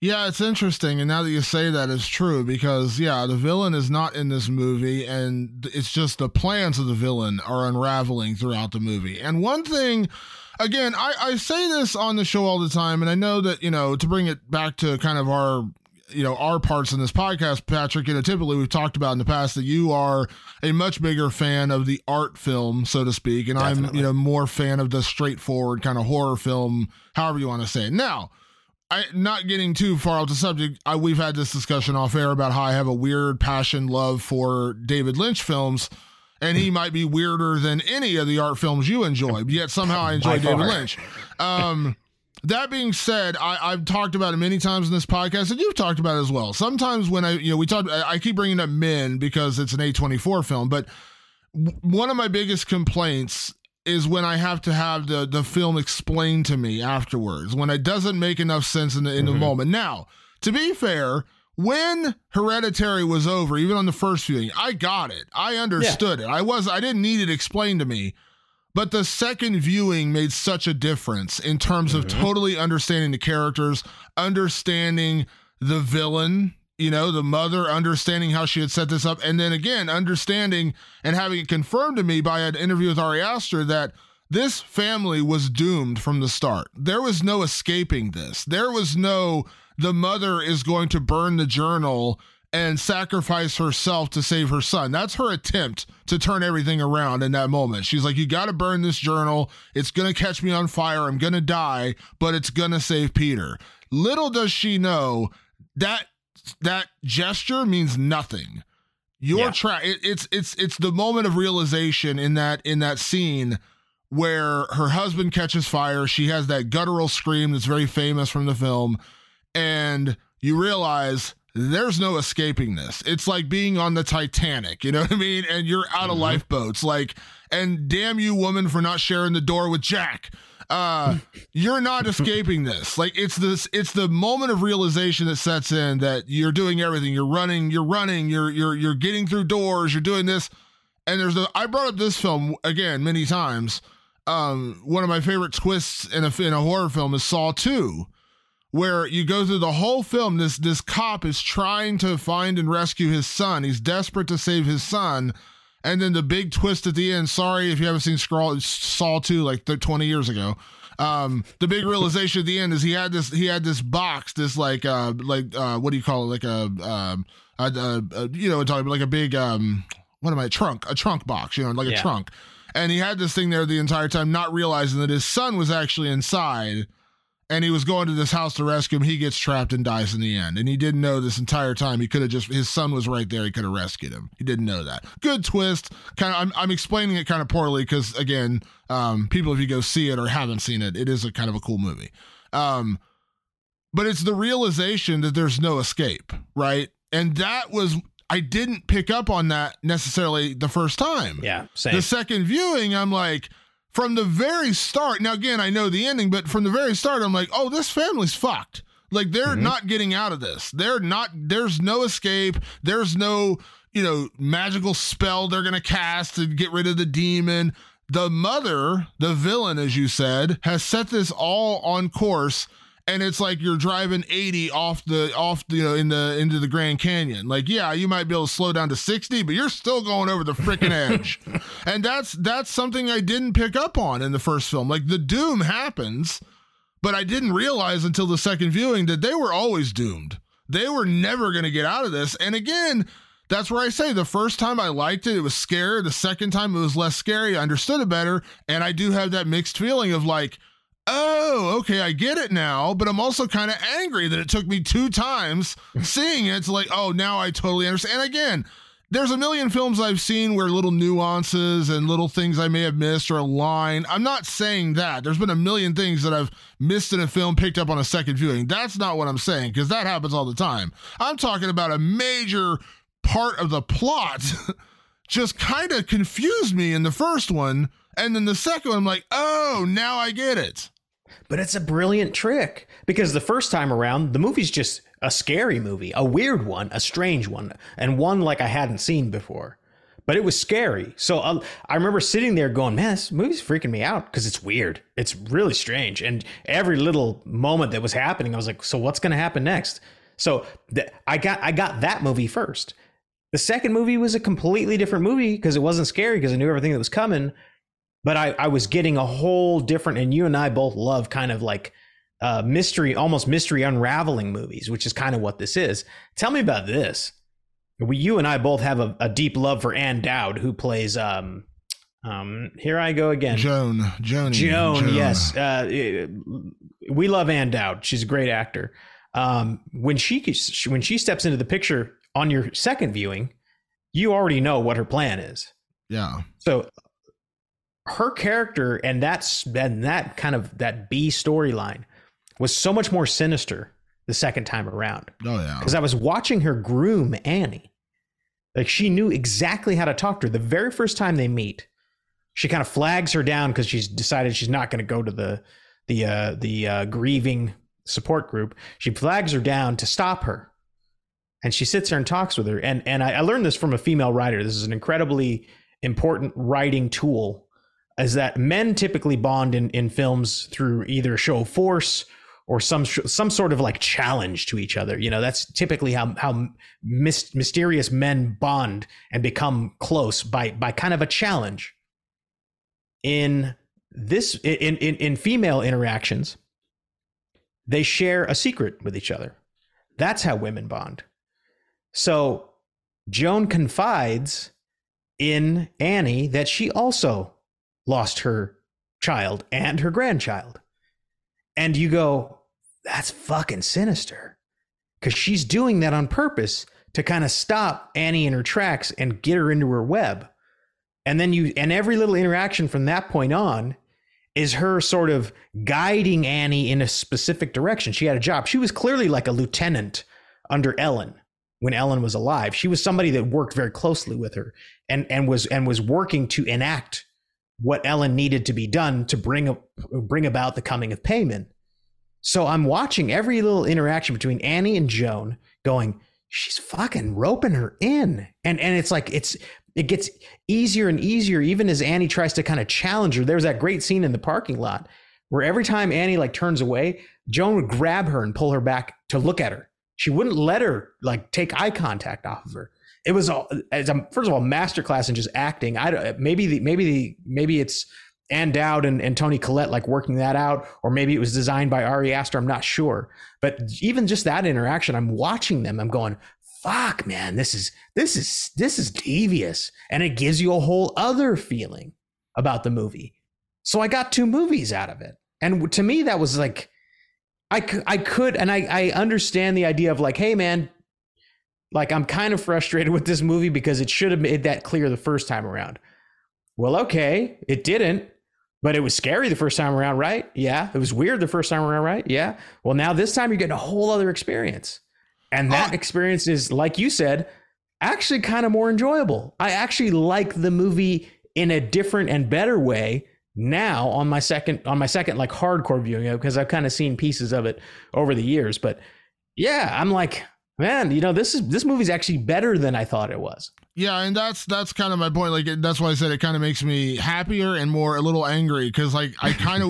Yeah, it's interesting. And now that you say that, it's true, because, yeah, the villain is not in this movie, and it's just the plans of the villain are unraveling throughout the movie. And one thing, again, I say this on the show all the time, and I know that, you know, to bring it back to kind of our, you know, our parts in this podcast, Patrick, you know, typically we've talked about in the past that you are a much bigger fan of the art film, so to speak. And definitely. I'm, you know, more fan of the straightforward kind of horror film, however you want to say it. Now, not getting too far off the subject, we've had this discussion off air about how I have a weird passion love for David Lynch films, and he might be weirder than any of the art films you enjoy, but yet somehow I enjoy David Lynch. That being said, I've talked about it many times in this podcast, and you've talked about it as well. Sometimes when I keep bringing up Men because it's an A24 film, but one of my biggest complaints is when I have to have the film explained to me afterwards, when it doesn't make enough sense in the moment. Now, to be fair, when Hereditary was over, even on the first viewing, I got it. I understood it. I didn't need it explained to me. But the second viewing made such a difference in terms of totally understanding the characters, understanding the villain, you know, the mother, understanding how she had set this up. And then again, understanding and having it confirmed to me by an interview with Ari Aster that this family was doomed from the start. There was no escaping this. There was no, the mother is going to burn the journal and sacrifice herself to save her son. That's her attempt to turn everything around in that moment. She's like, you got to burn this journal. It's going to catch me on fire. I'm going to die, but it's going to save Peter. Little does she know that that gesture means nothing. It's the moment of realization in that scene where her husband catches fire. She has that guttural scream that's very famous from the film. And you realize there's no escaping this. It's like being on the Titanic, you know what I mean? And you're out of lifeboats, like, and damn you, woman, for not sharing the door with Jack. You're not escaping this. Like, it's the moment of realization that sets in that you're doing everything. You're running, you're getting through doors, you're doing this. And I brought up this film again, many times. One of my favorite twists in a horror film is Saw II, where you go through the whole film, this cop is trying to find and rescue his son. He's desperate to save his son. And then the big twist at the end, sorry if you haven't seen Saw 2 like 20 years ago. The big realization at the end is he had this box, this like what do you call it? Like a trunk box, you know, like a trunk. And he had this thing there the entire time, not realizing that his son was actually inside. And he was going to this house to rescue him. He gets trapped and dies in the end. And he didn't know this entire time. He could have just, his son was right there. He could have rescued him. He didn't know that. Good twist. Kind of, I'm explaining it kind of poorly because, again, people, if you go see it or haven't seen it, it is a kind of a cool movie. But it's the realization that there's no escape, right? And that was, I didn't pick up on that necessarily the first time. Yeah, same. The second viewing, I'm like, from the very start, now again, I know the ending, but from the very start, I'm like, oh, this family's fucked. Like, they're not getting out of this. They're not, there's no escape. There's no, you know, magical spell they're going to cast to get rid of the demon. The mother, the villain, as you said, has set this all on course. And it's like you're driving 80 into the Grand Canyon. Like, yeah, you might be able to slow down to 60, but you're still going over the freaking edge. And that's something I didn't pick up on in the first film. Like, the doom happens, but I didn't realize until the second viewing that they were always doomed. They were never going to get out of this. And again, that's where I say the first time I liked it, it was scary. The second time it was less scary. I understood it better. And I do have that mixed feeling of like, oh, okay, I get it now, but I'm also kind of angry that it took me two times seeing it. It's like, oh, now I totally understand. And again, there's a million films I've seen where little nuances and little things I may have missed or a line. I'm not saying that. There's been a million things that I've missed in a film, picked up on a second viewing. That's not what I'm saying, because that happens all the time. I'm talking about a major part of the plot just kind of confused me in the first one. And then the second one, I'm like, oh, now I get it. But it's a brilliant trick, because the first time around, the movie's just a scary movie, a weird one, a strange one, and one like I hadn't seen before. But it was scary. So I remember sitting there going, man, this movie's freaking me out because it's weird. It's really strange. And every little moment that was happening, I was like, so what's going to happen next? So I got that movie first. The second movie was a completely different movie because it wasn't scary, because I knew everything that was coming. But I was getting a whole different, and you and I both love kind of like mystery, almost mystery unraveling movies, which is kind of what this is. Tell me about this. You and I both have a deep love for Ann Dowd, who plays, here I go again. Joan, yes. We love Ann Dowd. She's a great actor. When she steps into the picture on your second viewing, you already know what her plan is. Yeah. So her character and that kind of that B storyline was so much more sinister the second time around. Oh yeah. Because I was watching her groom Annie. Like, she knew exactly how to talk to her. The very first time they meet, she kind of flags her down because she's decided she's not going to go to the grieving support group. She flags her down to stop her, and she sits there and talks with her. And I learned this from a female writer. This is an incredibly important writing tool. Is that men typically bond in films through either show of force or some sort of like challenge to each other. You know, that's typically how mysterious men bond and become close by kind of a challenge. In this, in female interactions, they share a secret with each other. That's how women bond. So Joan confides in Annie that she also lost her child and her grandchild. And you go, that's fucking sinister, because she's doing that on purpose to kind of stop Annie in her tracks and get her into her web. And then every little interaction from that point on is her sort of guiding Annie in a specific direction. She had a job. She was clearly like a lieutenant under Ellen when Ellen was alive. She was somebody that worked very closely with her and was working to enact what Ellen needed to be done to bring about the coming of Paimon. So I'm watching every little interaction between Annie and Joan going, she's fucking roping her in. And it's like, it gets easier and easier, even as Annie tries to kind of challenge her. There's that great scene in the parking lot where every time Annie like turns away, Joan would grab her and pull her back to look at her. She wouldn't let her like take eye contact off of her. It was first of all, masterclass in just acting. Maybe it's Ann Dowd and Toni Collette like working that out, or maybe it was designed by Ari Aster. I'm not sure, but even just that interaction, I'm watching them. I'm going, fuck, man, this is devious, and it gives you a whole other feeling about the movie. So I got two movies out of it, and to me, that was like, I understand the idea of like, hey, man. Like, I'm kind of frustrated with this movie because it should have made that clear the first time around. Well, okay, it didn't, but it was scary the first time around, right? Yeah. It was weird the first time around, right? Yeah. Well, now this time you're getting a whole other experience. And that experience is, like you said, actually kind of more enjoyable. I actually like the movie in a different and better way now on my second like hardcore viewing, because I've kind of seen pieces of it over the years. But yeah, I'm like, man, you know, this movie's actually better than I thought it was. Yeah, and that's kind of my point. Like, that's why I said it kind of makes me happier and more a little angry, because like I kind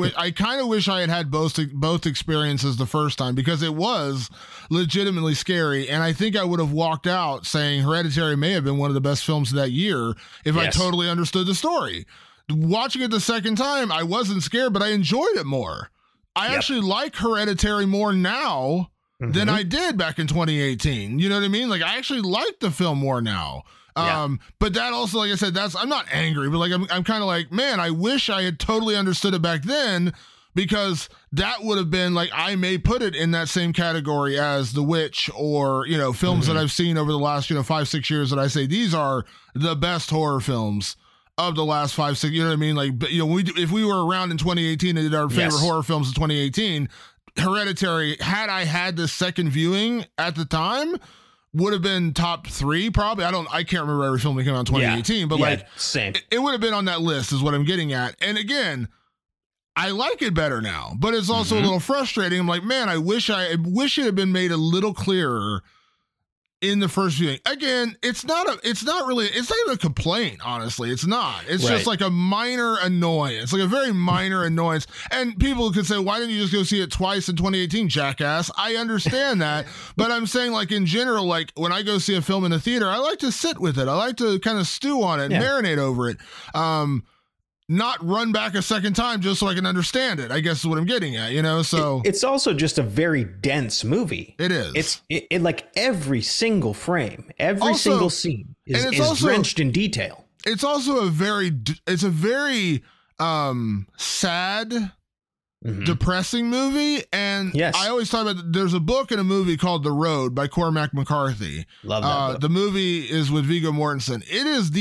of wish I had both experiences the first time, because it was legitimately scary, and I think I would have walked out saying Hereditary may have been one of the best films of that year if I totally understood the story. Watching it the second time, I wasn't scared, but I enjoyed it more. I actually like Hereditary more now than I did back in 2018. You know what I mean? Like, I actually like the film more now. But that also, like I said, I'm not angry, but like, I'm kind of like, man, I wish I had totally understood it back then, because that would have been like, I may put it in that same category as The Witch or, you know, films that I've seen over the last, you know, 5-6 years that I say these are the best horror films of the last 5-6, you know what I mean? Like, but, you know, we, if we were around in 2018 and did our favorite horror films of 2018, Hereditary, had I had the second viewing at the time, would have been top three probably. I can't remember every film that came out in 2018, but like same. It would have been on that list is what I'm getting at. And again, I like it better now, but it's also a little frustrating. I'm like, man, I wish it had been made a little clearer in the first viewing. Again, it's not even a complaint, honestly. It's not. It's just like a minor annoyance, like a very minor annoyance. And people could say, why didn't you just go see it twice in 2018, jackass? I understand that, but I'm saying, like, in general, like, when I go see a film in the theater, I like to sit with it. I like to kind of stew on it, marinate over it. Not run back a second time just so I can understand it, I guess is what I'm getting at, you know? So it's also just a very dense movie. It is. It's like every single frame, single scene is drenched in detail. It's also a very sad, depressing movie. And I always talk about, there's a book and a movie called The Road by Cormac McCarthy. Love that book. The movie is with Viggo Mortensen. It is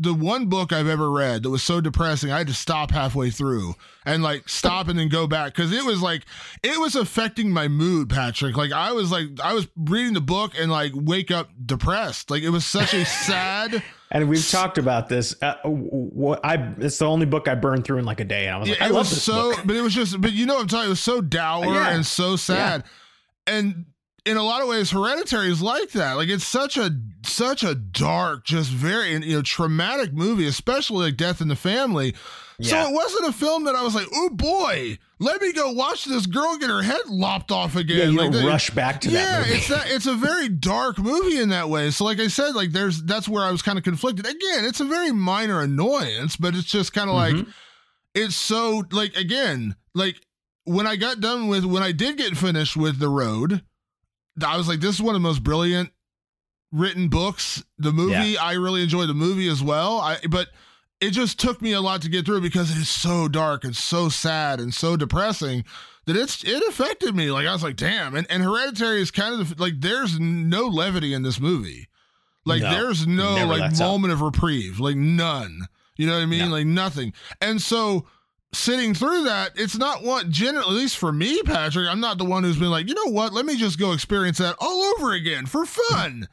the one book I've ever read that was so depressing I had to stop halfway through and like stop and then go back, because it was affecting my mood, Patrick. Like I was reading the book and like wake up depressed. Like it was such a sad. And we've talked about this. It's the only book I burned through in like a day, and I was like, I love this book. But it was just, but you know what I'm telling you, it was so dour and so sad, and in a lot of ways, Hereditary is like that. Like it's such a dark, just very, you know, traumatic movie, especially like Death in the Family. Yeah. So it wasn't a film that I was like, oh boy, let me go watch this girl get her head lopped off again. Yeah, you like, don't rush back to that movie. It's a very dark movie in that way. So like I said, like that's where I was kind of conflicted. Again, it's a very minor annoyance, but it's just kind of like, it's so like, again, like when I did get finished with The Road, I was like, this is one of the most brilliant written books. The movie, I really enjoyed the movie as well. But it just took me a lot to get through because it is so dark and so sad and so depressing that it affected me. Like I was like, damn. And Hereditary is kind of like, there's no levity in this movie. Like there's no like moment of reprieve, like none, you know what I mean? No. Like nothing. And so sitting through that, it's not one, generally, at least for me, Patrick, I'm not the one who's been like, you know what, let me just go experience that all over again for fun.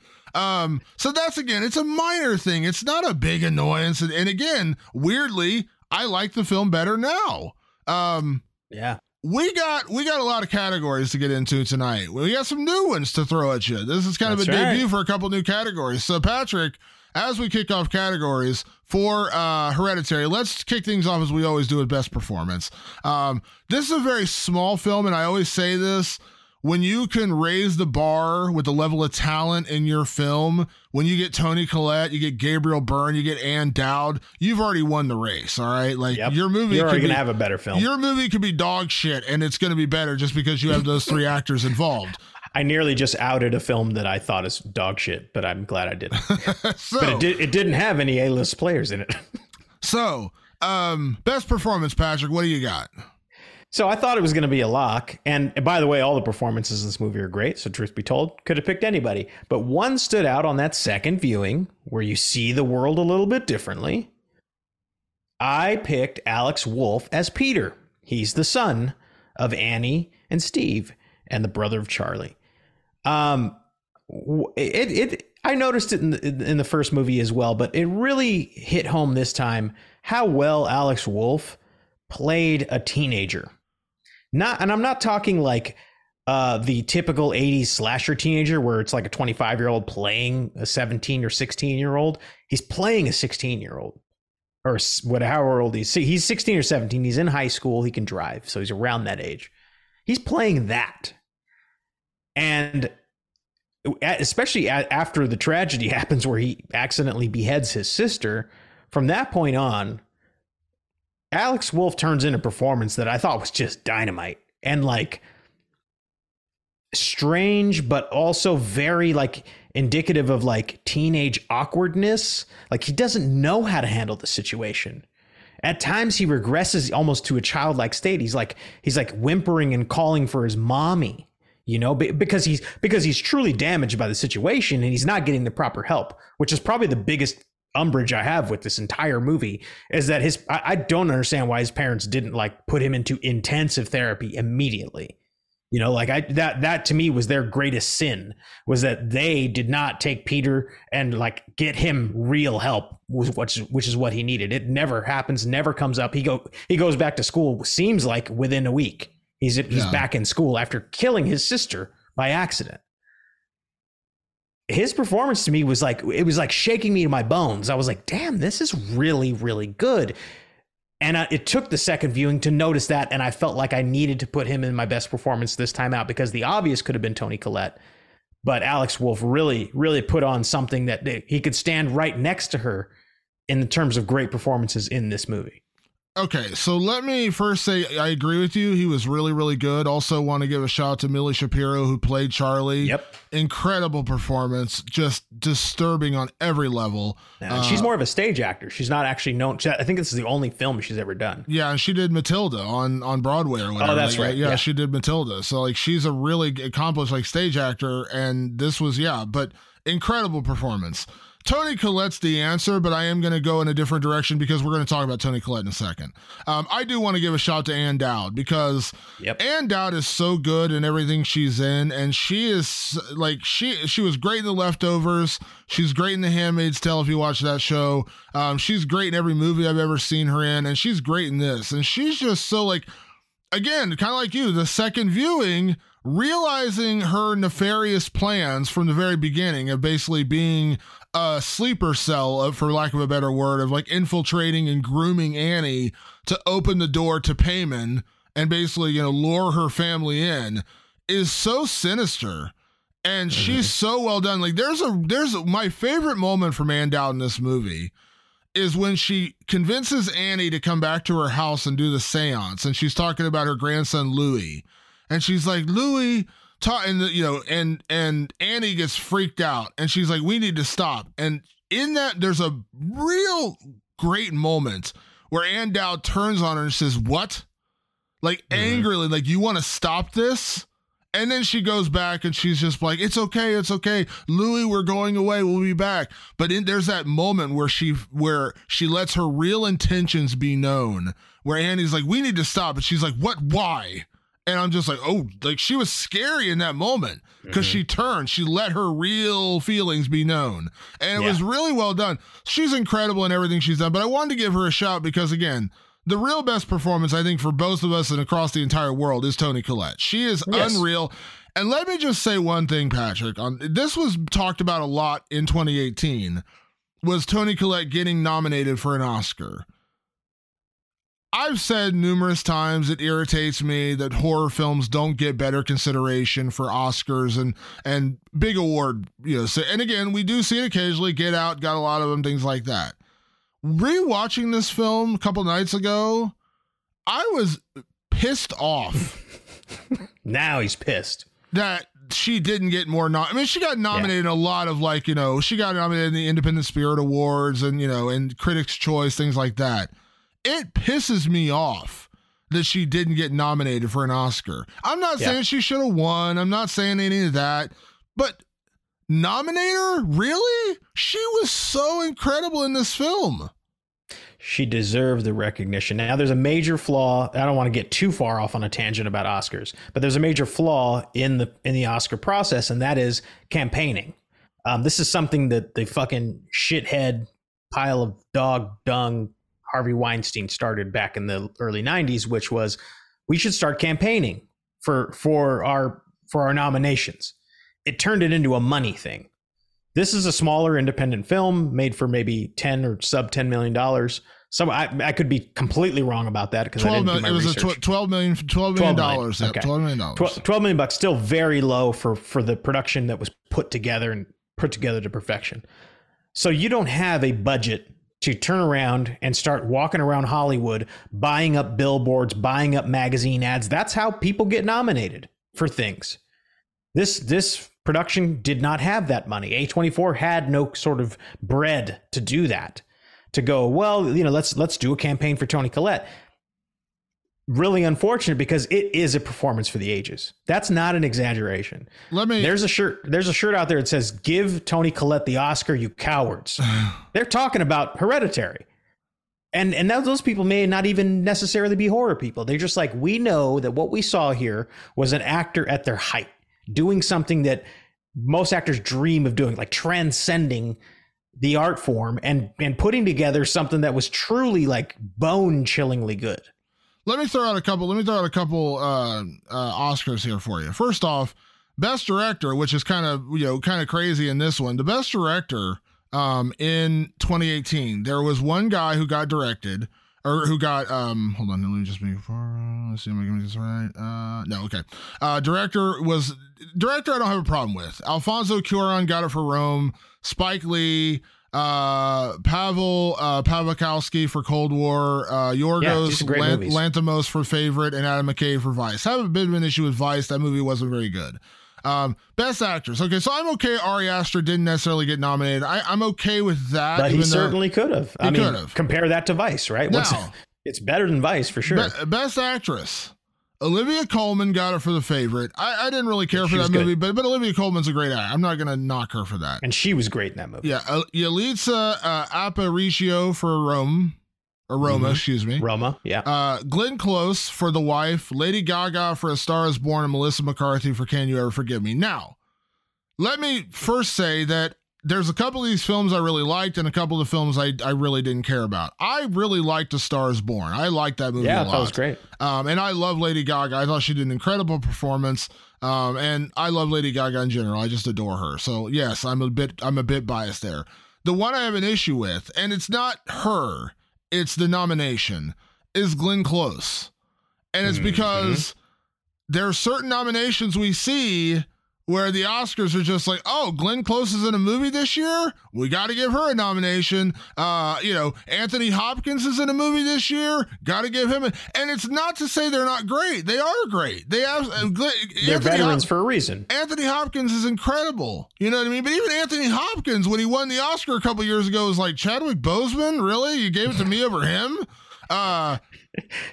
So that's, again, it's a minor thing. It's not a big annoyance. And again, weirdly, I like the film better now. We got a lot of categories to get into tonight. We got some new ones to throw at you. This is kind of debut for a couple new categories. So Patrick, as we kick off categories for Hereditary, let's kick things off as we always do with Best Performance. This is a very small film, and I always say this. When you can raise the bar with the level of talent in your film, when you get Toni Collette, you get Gabriel Byrne, you get Ann Dowd, you've already won the race, all right? Like your movie, you're already going to have a better film. Your movie could be dog shit, and it's going to be better just because you have those three actors involved. I nearly just outed a film that I thought is dog shit, but I'm glad I didn't. But it didn't have any A-list players in it. So, best performance, Patrick, what do you got? So I thought it was going to be a lock. And by the way, all the performances in this movie are great. So truth be told, could have picked anybody. But one stood out on that second viewing where you see the world a little bit differently. I picked Alex Wolff as Peter. He's the son of Annie and Steve and the brother of Charlie. I noticed it in the first movie as well, but it really hit home this time how well Alex Wolff played a teenager. I'm not talking like the typical 80s slasher teenager where it's like a 25-year-old playing a 17 or 16-year-old. He's playing a 16-year-old or whatever old he's. He's 16 or 17. He's in high school. He can drive. So he's around that age. He's playing that. And especially after the tragedy happens where he accidentally beheads his sister, from that point on, Alex Wolff turns in a performance that I thought was just dynamite and like strange, but also very like indicative of like teenage awkwardness. Like he doesn't know how to handle the situation. At times he regresses almost to a childlike state. He's like whimpering and calling for his mommy, you know, because he's truly damaged by the situation and he's not getting the proper help, which is probably the biggest umbrage I have with this entire movie, is that I don't understand why his parents didn't like put him into intensive therapy immediately. You know, like that to me was their greatest sin, was that they did not take Peter and like get him real help, which is what he needed. It never happens, never comes up. He goes back to school, seems like within a week. He's back in school after killing his sister by accident. His performance to me was like, it was like shaking me to my bones. I was like, damn, this is really, really good. And it took the second viewing to notice that. And I felt like I needed to put him in my best performance this time out, because the obvious could have been Toni Collette. But Alex Wolff really, really put on something that he could stand right next to her in terms of great performances in this movie. Okay, so let me first say I agree with you. He was really, really good. Also want to give a shout out to Millie Shapiro, who played Charlie. Yep. Incredible performance, just disturbing on every level. And she's more of a stage actor. She's not actually known. I think this is the only film she's ever done. Yeah, she did Matilda on Broadway or whatever. Oh, that's right. Yeah, she did Matilda. So like she's a really accomplished like stage actor, and this was, but incredible performance. Toni Collette's the answer, but I am going to go in a different direction because we're going to talk about Toni Collette in a second. I do want to give a shout out to Ann Dowd, because Ann Dowd is so good in everything she's in, and she is like she was great in The Leftovers. She's great in The Handmaid's Tale, if you watch that show. She's great in every movie I've ever seen her in, and she's great in this. And she's just so like, again, kind of like you, the second viewing, realizing her nefarious plans from the very beginning of basically being a sleeper cell, for lack of a better word, of like infiltrating and grooming Annie to open the door to Paimon and basically, you know, lure her family in, is so sinister. And she's so well done. Like there's my favorite moment from Ann Dowd in this movie is when she convinces Annie to come back to her house and do the seance. And she's talking about her grandson, Louis. And she's like, Louis, and Annie gets freaked out and she's like, we need to stop. And in that, there's a real great moment where Ann Dowd turns on her and says, what? Like angrily, like, you want to stop this? And then she goes back and she's just like, it's okay. Louis, we're going away. We'll be back. But there's that moment where she lets her real intentions be known, where Annie's like, we need to stop. And she's like, what? Why? And I'm just like, oh, like she was scary in that moment because she turned. She let her real feelings be known. And it was really well done. She's incredible in everything she's done. But I wanted to give her a shout because, again, the real best performance, I think, for both of us and across the entire world is Toni Collette. She is unreal. And let me just say one thing, Patrick. This was talked about a lot in 2018, was Toni Collette getting nominated for an Oscar. I've said numerous times it irritates me that horror films don't get better consideration for Oscars and big award, you know. So, and again, we do see it occasionally. Get Out got a lot of them, things like that. Rewatching this film a couple nights ago, I was pissed off. Now he's pissed that she didn't get more. She got nominated in a lot of, like, you know, she got nominated in the Independent Spirit Awards and, you know, and Critics' Choice, things like that. It pisses me off that she didn't get nominated for an Oscar. I'm not saying she should have won. I'm not saying any of that. But nominate her? Really? She was so incredible in this film. She deserved the recognition. Now, there's a major flaw. I don't want to get too far off on a tangent about Oscars, but there's a major flaw in the Oscar process, and that is campaigning. This is something that the fucking shithead pile of dog dung Harvey Weinstein started back in the early 90s, which was, we should start campaigning for our nominations. It turned it into a money thing. This is a smaller independent film made for maybe 10 or sub $10 million. So I could be completely wrong about that because I didn't do my research. It was $12 million. Okay. $12 million bucks, still very low for the production that was put together to perfection. So you don't have a budget to turn around and start walking around Hollywood, buying up billboards, buying up magazine ads. That's how people get nominated for things. This production did not have that money. A24 had no sort of bread to do that. to go, well, you know, let's do a campaign for Toni Collette. Really unfortunate, because it is a performance for the ages. That's not an exaggeration. There's a shirt out there that says, "Give Toni Collette the Oscar, you cowards." They're talking about Hereditary. And those people may not even necessarily be horror people. They're just like, we know that what we saw here was an actor at their height doing something that most actors dream of doing, like transcending the art form and putting together something that was truly like bone chillingly good. Let me throw out a couple Oscars here for you. First off, Best Director, which is kind of crazy in this one. The Best Director in 2018, there was one guy who got directed, or who got hold on, let me just make let's see if I'm getting this right. Director I don't have a problem with. Alfonso Cuarón got it for Rome. Spike Lee. Pavel Pawlikowski for Cold War, Yorgos Lanthimos for Favorite, and Adam McKay for Vice. I have a bit of an issue with Vice. That movie wasn't very good. Best Actress. Okay, so I'm okay Ari Aster didn't necessarily get nominated. I'm okay with that. But he certainly could have. I mean, compare that to Vice, right? Now, it's better than Vice for sure. Best Actress. Olivia Colman got it for The Favourite. I didn't really care for that movie, but Olivia Colman's a great actor. I'm not going to knock her for that. And she was great in that movie. Yeah. Yalitza Aparicio for Roma, excuse me. Roma, yeah. Glenn Close for The Wife, Lady Gaga for A Star Is Born, and Melissa McCarthy for Can You Ever Forgive Me. Now, let me first say that there's a couple of these films I really liked and a couple of the films I really didn't care about. I really liked A Star Is Born. I liked that movie a lot. Yeah, that was great. And I love Lady Gaga. I thought she did an incredible performance. And I love Lady Gaga in general. I just adore her. So yes, I'm a bit biased there. The one I have an issue with, and it's not her, it's the nomination, is Glenn Close. And it's because there are certain nominations we see where the Oscars are just like, oh, Glenn Close is in a movie this year? We got to give her a nomination. Anthony Hopkins is in a movie this year? Got to give him a... And it's not to say they're not great. They are great. They're veterans for a reason. Anthony Hopkins is incredible. You know what I mean? But even Anthony Hopkins, when he won the Oscar a couple years ago, was like, Chadwick Boseman? Really? You gave it to me over him?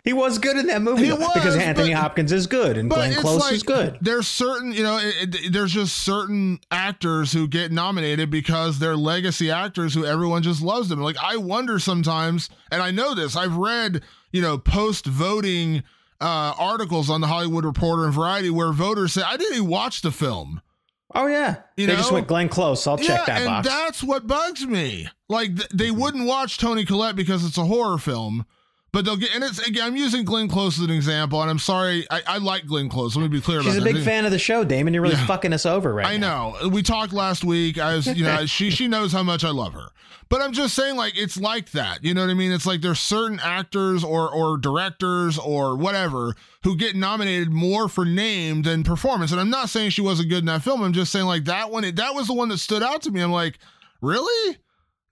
He was good in that movie because Anthony Hopkins is good and Glenn Close is good. There's certain, there's just certain actors who get nominated because they're legacy actors who everyone just loves them. Like, I wonder sometimes, and I know this, I've read, post voting articles on the Hollywood Reporter and Variety where voters say, I didn't even watch the film. Oh yeah. They just went Glenn Close. I'll check that box. And that's what bugs me. Like they wouldn't watch Toni Collette because it's a horror film. But they'll get, and it's again, I'm using Glenn Close as an example, and I'm sorry, I like Glenn Close. Let me be clear about that. She's a big fan of the show, Damon. You're really fucking us over right now. I know. We talked last week. I was, she knows how much I love her. But I'm just saying, like, it's like that. You know what I mean? It's like there's certain actors or directors or whatever who get nominated more for name than performance. And I'm not saying she wasn't good in that film. I'm just saying, like, that one, that was the one that stood out to me. I'm like, really?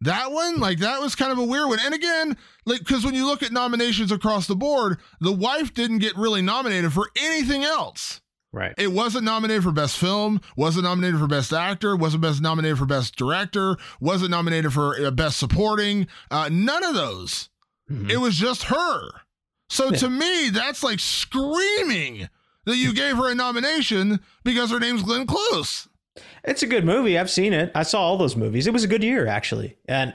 That one, like, that was kind of a weird one. And again, like, because when you look at nominations across the board, The Wife didn't get really nominated for anything else. Right. It wasn't nominated for Best Film, wasn't nominated for Best Actor, wasn't nominated for Best Director, wasn't nominated for Best Supporting. None of those. Mm-hmm. It was just her. So to me, that's like screaming that you gave her a nomination because her name's Glenn Close. It's a good movie. I've seen it. I saw all those movies. It was a good year, actually. And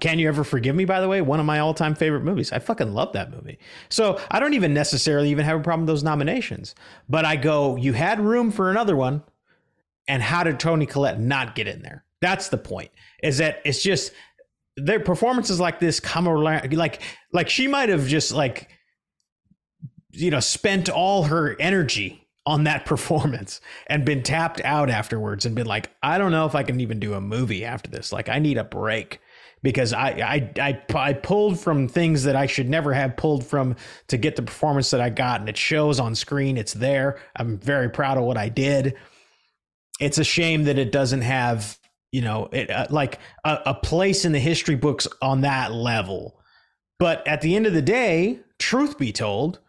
Can You Ever Forgive Me, by the way? One of my all-time favorite movies. I fucking love that movie. So I don't even necessarily even have a problem with those nominations. But I go, you had room for another one. And how did Toni Collette not get in there? That's the point. Is that it's just their performances like this come around. Like she might have just spent all her energy on that performance and been tapped out afterwards and been like, I don't know if I can even do a movie after this. Like, I need a break because I pulled from things that I should never have pulled from to get the performance that I got. And it shows on screen. It's there. I'm very proud of what I did. It's a shame that it doesn't have, a place in the history books on that level. But at the end of the day, truth be told,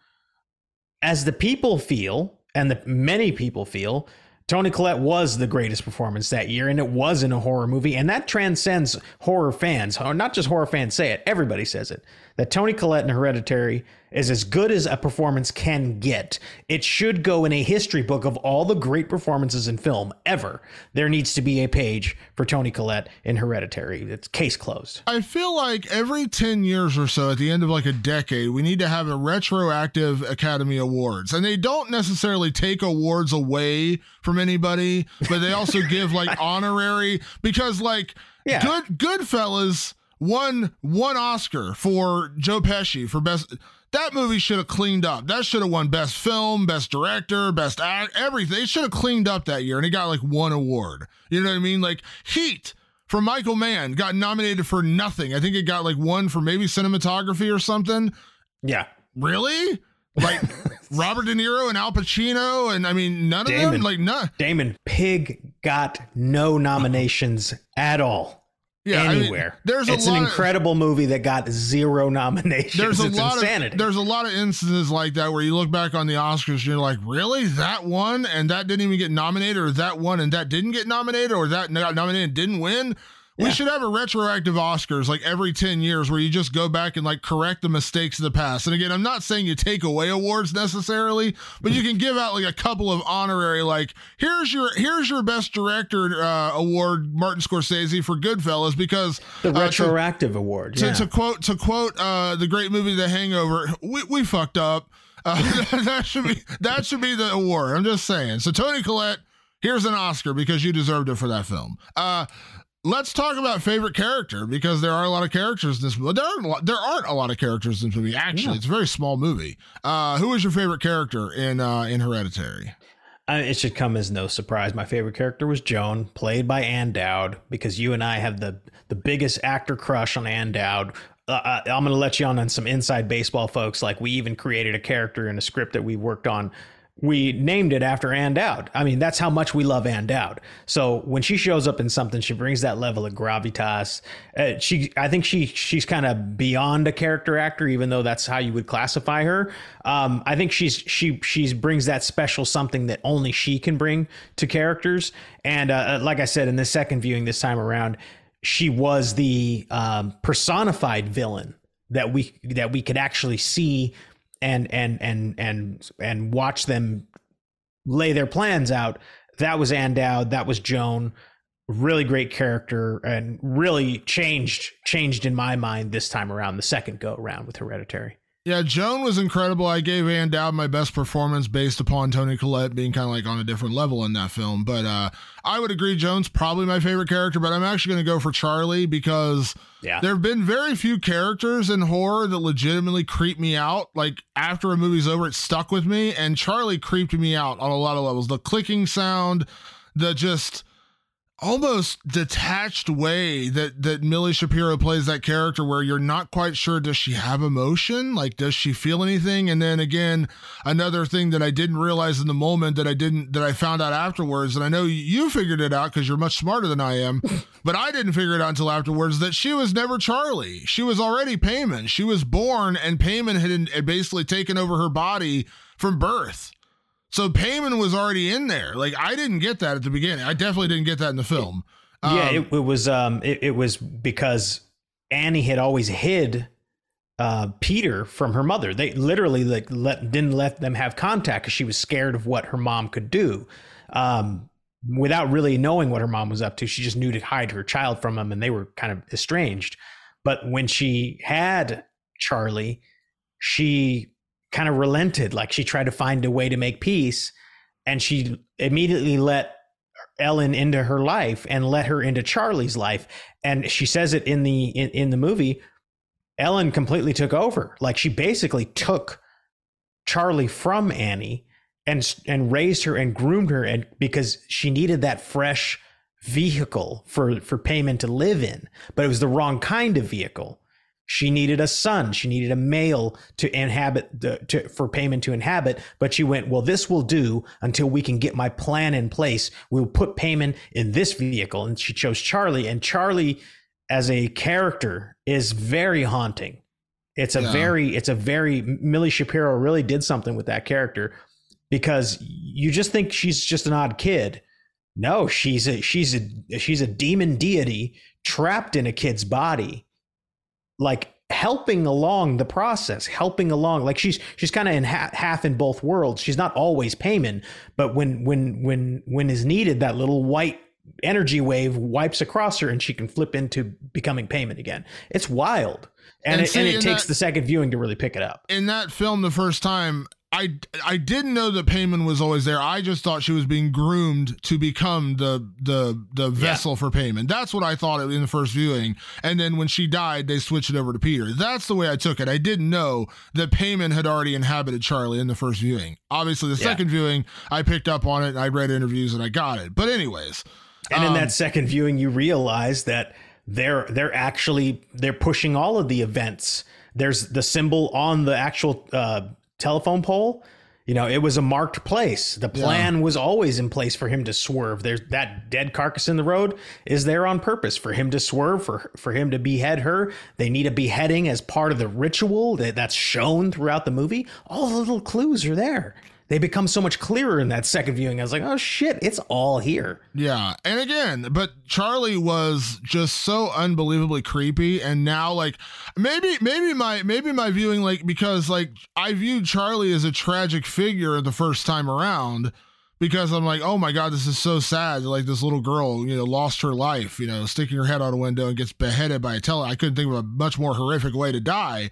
as the people feel, and many people feel, Toni Collette was the greatest performance that year, and it was in a horror movie, and that transcends horror fans. Not just horror fans say it, everybody says it, that Toni Collette in Hereditary is as good as a performance can get. It should go in a history book of all the great performances in film ever. There needs to be a page for Toni Collette in Hereditary. It's case closed. I feel like every 10 years or so, at the end of like a decade, we need to have a retroactive Academy Awards. And they don't necessarily take awards away from anybody, but they also give like honorary, because like Goodfellas won one Oscar for Joe Pesci for best. That movie should have cleaned up. That should have won best film, best director, best act, everything. It should have cleaned up that year, and it got like one award. You know what I mean? Like Heat from Michael Mann got nominated for nothing. I think it got like one for maybe cinematography or something. Yeah. Really? Like Robert De Niro and Al Pacino, and I mean, none Damon. Of them, like none. Damon Pig got no nominations at all. Yeah, anywhere. I mean, it's an incredible movie that got zero nominations. There's a lot of instances like that where you look back on the Oscars and you're like, really? That one and that didn't even get nominated, or that one and that didn't get nominated, or that got nominated and didn't win? We should have a retroactive Oscars like every 10 years where you just go back and like correct the mistakes of the past. And again, I'm not saying you take away awards necessarily, but you can give out like a couple of honorary, like here's your best director award, Martin Scorsese for Goodfellas, because the retroactive award. Yeah. To quote the great movie The Hangover, we fucked up. That should be the award. I'm just saying. So Toni Collette, here's an Oscar because you deserved it for that film. Let's talk about favorite character, because there are a lot of characters in this movie. There aren't a lot of characters in this movie, actually. Yeah. It's a very small movie. Who is your favorite character in Hereditary? It should come as no surprise. My favorite character was Joan, played by Ann Dowd, because you and I have the biggest actor crush on Ann Dowd. I'm going to let you on some inside baseball, folks. Like, we even created a character in a script that we worked on. We named it after Ann Dowd. I mean, that's how much we love Ann Dowd. So when she shows up in something, she brings that level of gravitas. I think she's kind of beyond a character actor, even though that's how you would classify her. I think she brings that special something that only she can bring to characters. And like I said, in the second viewing this time around, she was the personified villain that we could actually see and watch them lay their plans out. That was Ann Dowd. That was Joan. Really great character, and really changed in my mind this time around, the second go around with Hereditary. Yeah, Joan was incredible. I gave Ann Dowd my best performance based upon Toni Collette being kind of like on a different level in that film. But I would agree Joan's probably my favorite character, but I'm actually going to go for Charlie, because there have been very few characters in horror that legitimately creep me out. Like, after a movie's over, it stuck with me, and Charlie creeped me out on a lot of levels. The clicking sound, the just almost detached way that Millie Shapiro plays that character, where you're not quite sure, does she have emotion? Like, does she feel anything? And then again, another thing that I didn't realize in the moment that I found out afterwards, and I know you figured it out because you're much smarter than I am, but I didn't figure it out until afterwards, that she was never Charlie. She was already Paimon. She was born, and Paimon had basically taken over her body from birth. So Paimon was already in there. Like, I didn't get that at the beginning. I definitely didn't get that in the film. It was because Annie had always hid Peter from her mother. They literally didn't let them have contact because she was scared of what her mom could do. Without really knowing what her mom was up to, she just knew to hide her child from him, and they were kind of estranged. But when she had Charlie, she kind of relented. Like, she tried to find a way to make peace, and she immediately let Ellen into her life and let her into Charlie's life. And she says it in the movie, Ellen completely took over. Like, she basically took Charlie from Annie and raised her and groomed her, and because she needed that fresh vehicle for Paimon to live in, but it was the wrong kind of vehicle. She needed a son. She needed a male to inhabit for Paimon to inhabit. But she went, well, this will do until we can get my plan in place. We'll put Paimon in this vehicle. And she chose Charlie. And Charlie, as a character, is very haunting. It's a very Millie Shapiro really did something with that character. because you just think she's just an odd kid. No, she's a demon deity trapped in a kid's body, like helping along the process, helping along. Like she's kind of in half in both worlds. She's not always Paimon, but when is needed, that little white energy wave wipes across her and she can flip into becoming Paimon again. It's wild. And it takes the second viewing to really pick it up. In that film, the first time, I didn't know that Paimon was always there. I just thought she was being groomed to become the vessel for Paimon. That's what I thought in the first viewing. And then when she died, they switched it over to Peter. That's the way I took it. I didn't know that Paimon had already inhabited Charlie in the first viewing. Obviously, the second viewing, I picked up on it. And I read interviews and I got it. But anyways. And in that second viewing, you realize that they're pushing all of the events. There's the symbol on the actual telephone pole. You know, it was a marked place. The plan was always in place for him to swerve. There's that dead carcass in the road is there on purpose for him to swerve, for him to behead her. They need a beheading as part of the ritual that's shown throughout the movie. All the little clues are there. They become so much clearer in that second viewing. I was like, oh shit, it's all here. Yeah. And again, but Charlie was just so unbelievably creepy. And now, like, maybe my viewing, like, because like I viewed Charlie as a tragic figure the first time around, because I'm like, oh my God, this is so sad. Like this little girl, you know, lost her life, you know, sticking her head out a window and gets beheaded by a teller. I couldn't think of a much more horrific way to die.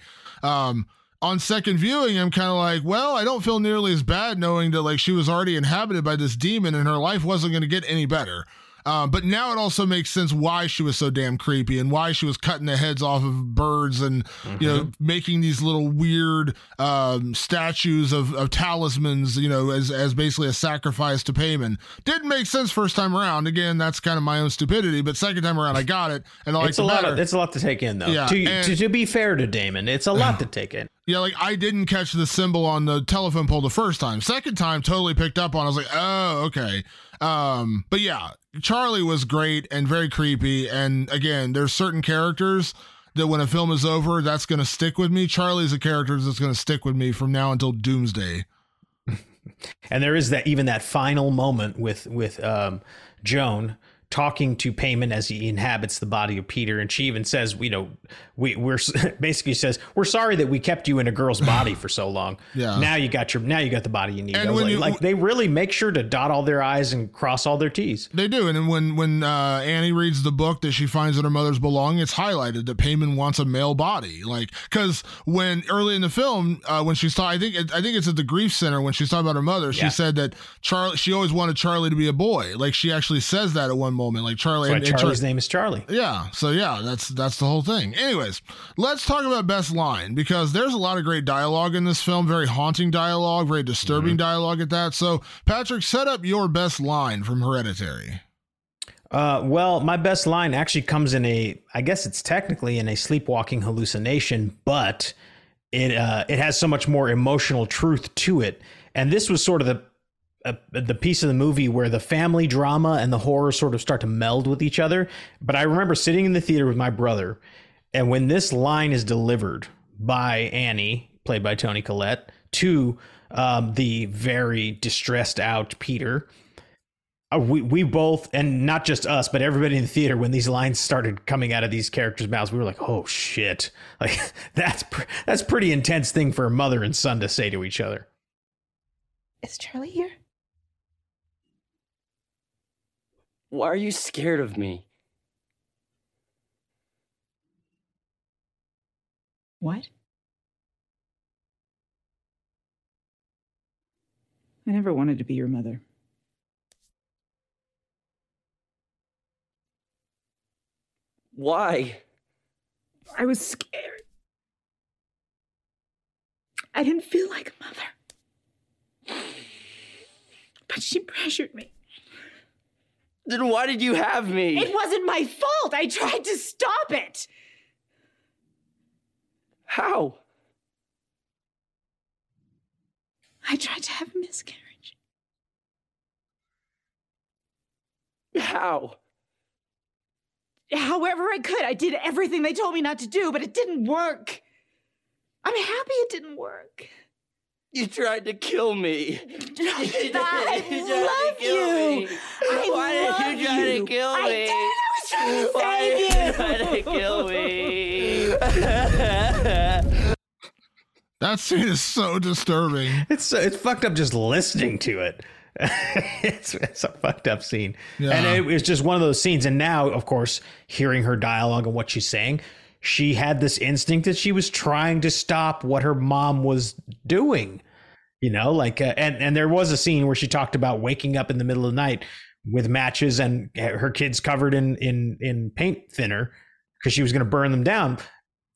On second viewing, I'm kind of like, well, I don't feel nearly as bad knowing that like she was already inhabited by this demon and her life wasn't going to get any better. But now it also makes sense why she was so damn creepy and why she was cutting the heads off of birds and, you know, making these little weird statues of talismans, you know, as basically a sacrifice to Paimon. Didn't make sense first time around. Again, that's kind of my own stupidity. But second time around, I got it. And I like it's a lot to take in, though. Yeah, to be fair to Damon, it's a lot to take in. Yeah, like I didn't catch the symbol on the telephone pole the first time. Second time, totally picked up on. I was like, oh, okay. But yeah, Charlie was great and very creepy. And again, there's certain characters that when a film is over, that's going to stick with me. Charlie's a character that's going to stick with me from now until doomsday. And there is that even that final moment with Joan talking to Paimon as he inhabits the body of Peter. And she even says, you know, we're basically says, we're sorry that we kept you in a girl's body for so long. Now you got the body you need. And like they really make sure to dot all their I's and cross all their T's. They do. And then when Annie reads the book that she finds in her mother's belongings, it's highlighted that Paimon wants a male body. Like, cause when early in the film, when she's talking, I think it's at the grief center when she's talking about her mother, she said that Charlie, she always wanted Charlie to be a boy. Like she actually says that at one moment, like Charlie, and Charlie's name is Charlie. Yeah. So yeah, that's the whole thing. Anyways, let's talk about best line, because there's a lot of great dialogue in this film. Very haunting dialogue, very disturbing dialogue at that. So Patrick, set up your best line from Hereditary. Well, my best line actually comes in I guess it's technically in a sleepwalking hallucination, but it has so much more emotional truth to it. And this was sort of the piece of the movie where the family drama and the horror sort of start to meld with each other. But I remember sitting in the theater with my brother, and when this line is delivered by Annie, played by Toni Collette, to the very distressed out Peter, we both, and not just us, but everybody in the theater, when these lines started coming out of these characters' mouths, we were like, oh shit, like that's pretty intense thing for a mother and son to say to each other. Is Charlie here? Why are you scared of me? What? I never wanted to be your mother. Why? I was scared. I didn't feel like a mother. But she pressured me. Then why did you have me? It wasn't my fault. I tried to stop it. How? I tried to have a miscarriage. How? However I could. I did everything they told me not to do, but it didn't work. I'm happy it didn't work. You tried to kill me. You tried to kill me. Why did you try to kill me? I did. I was trying to save you. Why did you try to kill me? That scene is so disturbing. It's fucked up just listening to it. It's a fucked up scene. Yeah. And it's just one of those scenes. And now, of course, hearing her dialogue and what she's saying, she had this instinct that she was trying to stop what her mom was doing, you know, like, and there was a scene where she talked about waking up in the middle of the night with matches and her kids covered in paint thinner because she was going to burn them down.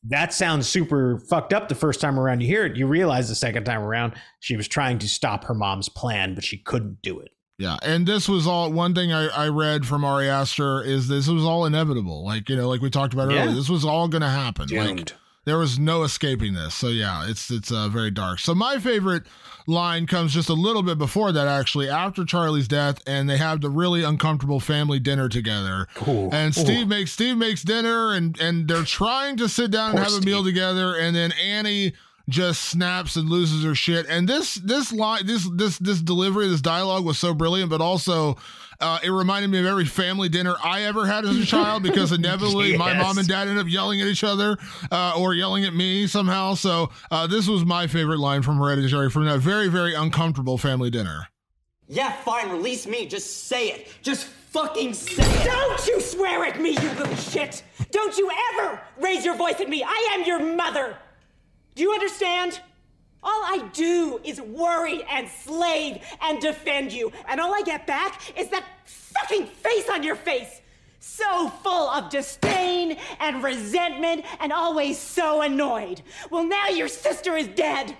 That sounds super fucked up the first time around. You hear it, you realize the second time around, she was trying to stop her mom's plan, but she couldn't do it. Yeah, and this was all, one thing I read from Ari Aster is this was all inevitable. Like, you know, like we talked about earlier, this was all going to happen. Doomed. Like, there was no escaping this. So yeah, it's very dark. So my favorite line comes just a little bit before that, actually, after Charlie's death, and they have the really uncomfortable family dinner together. Ooh. And Steve makes dinner, and they're trying to sit down and have a meal together, and then Annie just snaps and loses her shit. And this delivery, this dialogue was so brilliant, but also it reminded me of every family dinner I ever had as a child, because inevitably my mom and dad ended up yelling at each other or yelling at me somehow. So this was my favorite line from Hereditary, from that very, very uncomfortable family dinner. Yeah, fine, release me. Just say it. Just fucking say it. Don't you swear at me, you little shit. Don't you ever raise your voice at me. I am your mother. Do you understand? All I do is worry and slave and defend you. And all I get back is that fucking face on your face. So full of disdain and resentment and always so annoyed. Well, now your sister is dead.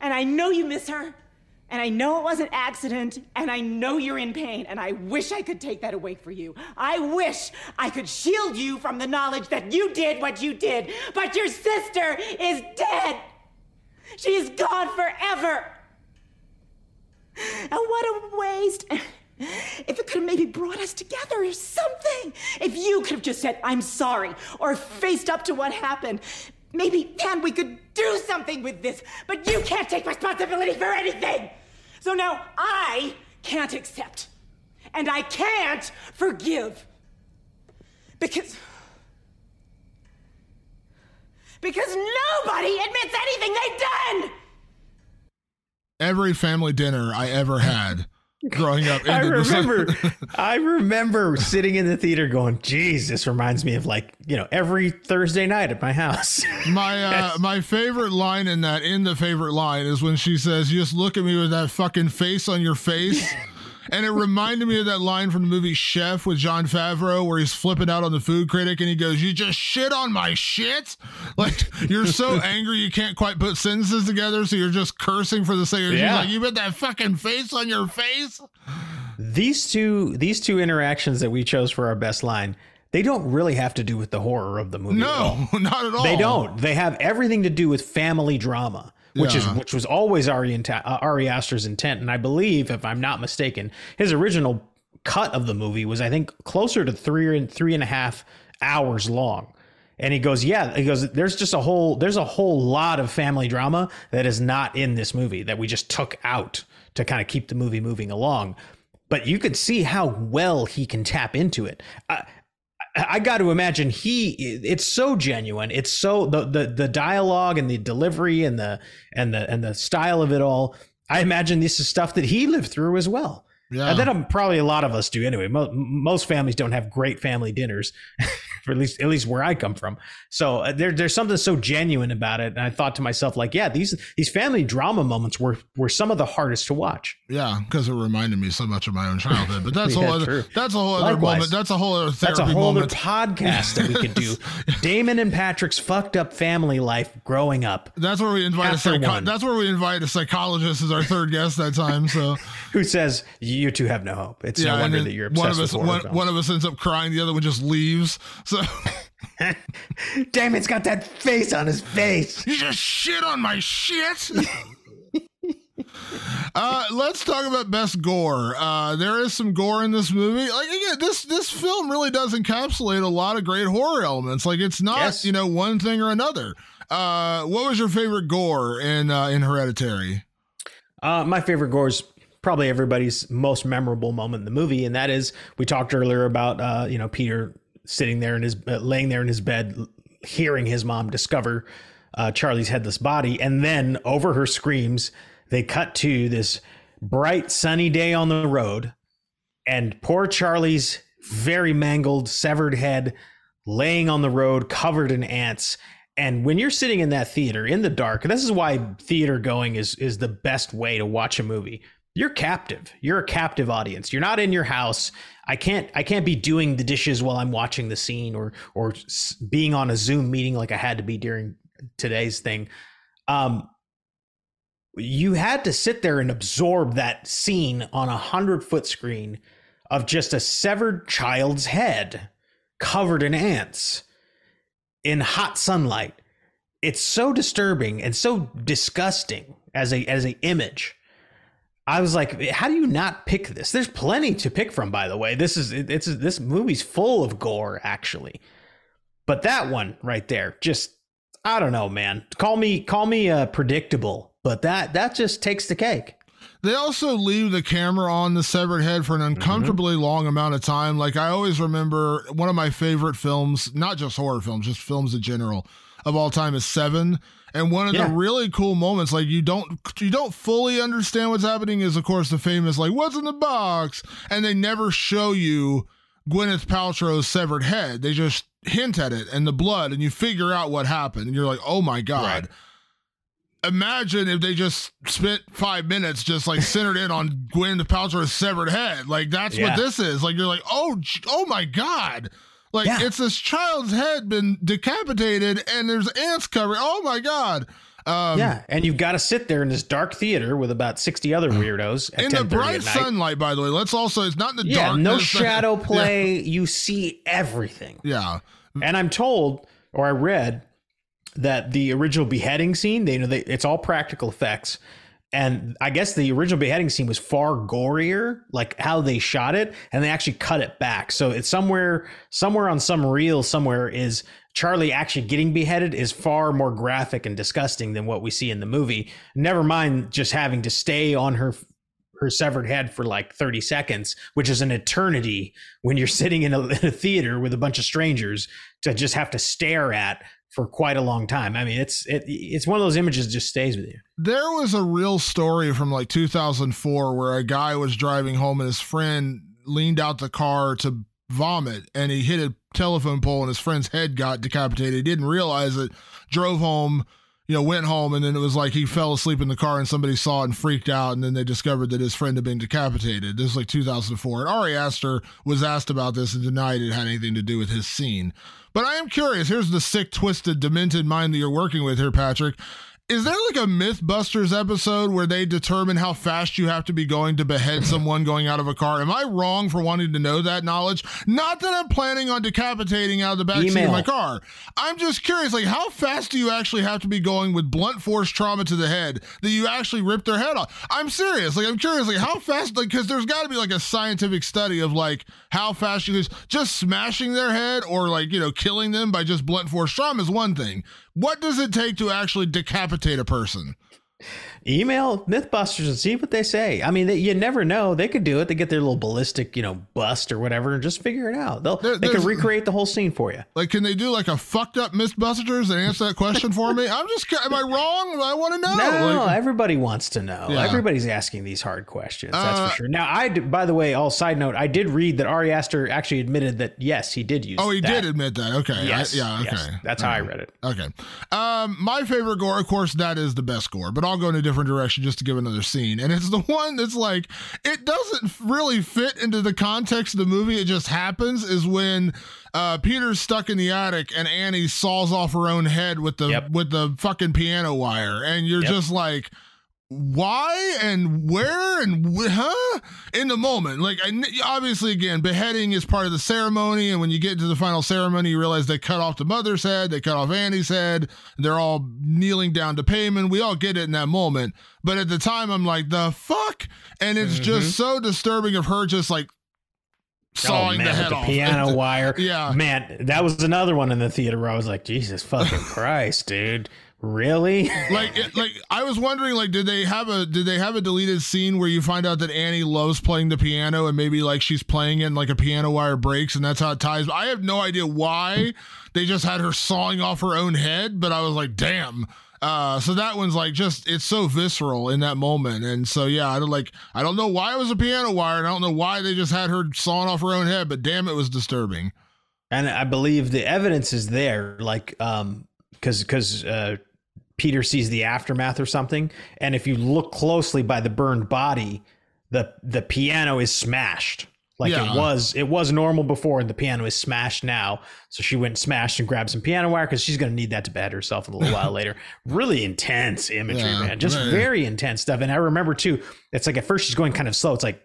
And I know you miss her. And I know it was an accident. And I know you're in pain. And I wish I could take that away for you. I wish I could shield you from the knowledge that you did what you did. But your sister is dead. She is gone forever. And what a waste. If it could have maybe brought us together or something. If you could have just said, I'm sorry, or faced up to what happened, maybe then we could do something with this. But you can't take responsibility for anything. So now I can't accept. And I can't forgive. Because nobody admits anything they've done. Every family dinner I ever had growing up. I remember sitting in the theater going, geez, this reminds me of, like, you know, every Thursday night at my house. My favorite line in the favorite line is when she says, you just look at me with that fucking face on your face. And it reminded me of that line from the movie Chef with Jon Favreau, where he's flipping out on the food critic and he goes, you just shit on my shit. Like, you're so angry you can't quite put sentences together, so you're just cursing for the sake of She's like, you put that fucking face on your face. These two interactions that we chose for our best line, they don't really have to do with the horror of the movie. No, at all. Not at all. They don't. They have everything to do with family drama. Which was always Ari Aster's intent. And I believe, if I'm not mistaken, his original cut of the movie was, I think, closer to three and a half hours long. And he goes, there's a whole lot of family drama that is not in this movie that we just took out to kind of keep the movie moving along. But you could see how well he can tap into it. I got to imagine it's so genuine. It's so the dialogue and the delivery and the style of it all. I imagine this is stuff that he lived through as well. Yeah. And then probably a lot of us do anyway. Most families don't have great family dinners, at least where I come from. So there's something so genuine about it. And I thought to myself, like, yeah, these family drama moments were some of the hardest to watch. Yeah, because it reminded me so much of my own childhood. But that's a whole other moment. That's a whole other therapy. That's a whole other podcast that we could do. Damon and Patrick's fucked up family life growing up. That's where we invite a psychologist as our third guest that time. So who says you two have no hope. It's no wonder that you're obsessed with horror films. One of us ends up crying. The other one just leaves. So Damon's got that face on his face. You just shit on my shit. Let's talk about best gore. There is some gore in this movie. Like, again, this film really does encapsulate a lot of great horror elements. Like, it's not one thing or another. What was your favorite gore in Hereditary? My favorite gore is probably everybody's most memorable moment in the movie, and that is, we talked earlier about Peter sitting there in his laying there in his bed, hearing his mom discover Charlie's headless body, and then over her screams, they cut to this bright sunny day on the road, and poor Charlie's very mangled, severed head laying on the road, covered in ants. And when you're sitting in that theater in the dark, this is why theater going is the best way to watch a movie. You're captive. You're a captive audience. You're not in your house. I can't be doing the dishes while I'm watching the scene, or being on a Zoom meeting like I had to be during today's thing. You had to sit there and absorb that scene on a 100-foot screen of just a severed child's head covered in ants in hot sunlight. It's so disturbing and so disgusting as a image. I was like, how do you not pick this? There's plenty to pick from, by the way. This movie's full of gore, actually. But that one right there, just, I don't know, man. Call me predictable, but that just takes the cake. They also leave the camera on the severed head for an uncomfortably long amount of time. Like, I always remember one of my favorite films, not just horror films, just films in general, of all time, is Seven. And one of the really cool moments, like, you don't fully understand what's happening, is, of course, the famous, like, what's in the box? And they never show you Gwyneth Paltrow's severed head. They just hint at it and the blood, and you figure out what happened. And you're like, oh my God. Right. Imagine if they just spent 5 minutes just, like, centered in on Gwyneth Paltrow's severed head. Like, that's what this is. Like, you're like, oh my God. Like, it's this child's head been decapitated and there's ants covering. Oh, my God. And you've got to sit there in this dark theater with about 60 other weirdos. In the bright sunlight, by the way. Let's also, it's not in the dark. No shadow play. Yeah. You see everything. Yeah. And I'm told, or I read, that the original beheading scene, it's all practical effects. And I guess the original beheading scene was far gorier, like how they shot it, and they actually cut it back. So it's somewhere on some reel somewhere is Charlie actually getting beheaded is far more graphic and disgusting than what we see in the movie. Never mind just having to stay on her severed head for like 30 seconds, which is an eternity when you're sitting in a theater with a bunch of strangers to just have to stare at for quite a long time. I mean, it's one of those images that just stays with you. There was a real story from like 2004 where a guy was driving home and his friend leaned out the car to vomit and he hit a telephone pole and his friend's head got decapitated. He didn't realize it, drove home, went home, and then it was like he fell asleep in the car and somebody saw it and freaked out, and then they discovered that his friend had been decapitated. This is like 2004. And Ari Aster was asked about this and denied it had anything to do with his scene. But I am curious. Here's the sick, twisted, demented mind that you're working with here, Patrick. Is there like a Mythbusters episode where they determine how fast you have to be going to behead someone going out of a car? Am I wrong for wanting to know that knowledge? Not that I'm planning on decapitating out of the backseat of my car. I'm just curious, like, how fast do you actually have to be going with blunt force trauma to the head that you actually rip their head off? I'm serious. Like, I'm curious, like, how fast, like, because there's got to be like a scientific study of like how fast you just smashing their head or like, killing them by just blunt force trauma is one thing. What does it take to actually decapitate a person? Email Mythbusters and see what they say. I mean, you never know. They could do it. They get their little ballistic, bust or whatever, and just figure it out. They can recreate the whole scene for you. Like, can they do like a fucked up Mythbusters and answer that question for me? Am I wrong? I want to know. No, everybody wants to know. Yeah. Everybody's asking these hard questions. That's for sure. Now, by the way, all side note, I did read that Ari Aster actually admitted that, yes, he did use that. Oh, he did admit that. Okay. Yes. Okay. Yes. That's how I read it. Okay. My favorite gore, of course, that is the best gore, but I'll go in a different direction just to give another scene, and it's the one that's like, it doesn't really fit into the context of the movie, it just happens, is when Peter's stuck in the attic and Annie saws off her own head with the fucking piano wire, and you're just like, why and where and in the moment, like, obviously, again, beheading is part of the ceremony, and when you get to the final ceremony, you realize they cut off the mother's head, they cut off Annie's head, they're all kneeling down to Paimon. We all get it in that moment, but at the time I'm like, the fuck, and it's just so disturbing of her just like sawing the head off. Piano wire. Yeah. Man, that was another one in the theater where I was like, Jesus fucking Christ, dude. Really? like I was wondering, like, did they have a deleted scene where you find out that Annie loves playing the piano and maybe like she's playing it and like a piano wire breaks and that's how it ties. I have no idea why they just had her sawing off her own head, but I was like, damn. So that one's like just, it's so visceral in that moment. And so, yeah, I don't know why it was a piano wire and I don't know why they just had her sawing off her own head, but damn, it was disturbing. And I believe the evidence is there. Like, cause Peter sees the aftermath or something. And if you look closely by the burned body, the piano is smashed. Like yeah. It was normal before and the piano is smashed now. So she went and smashed and grabbed some piano wire because she's going to need that to bed herself a little while later. Really intense imagery, yeah, man. Just right. Very intense stuff. And I remember too, it's like at first she's going kind of slow. It's like,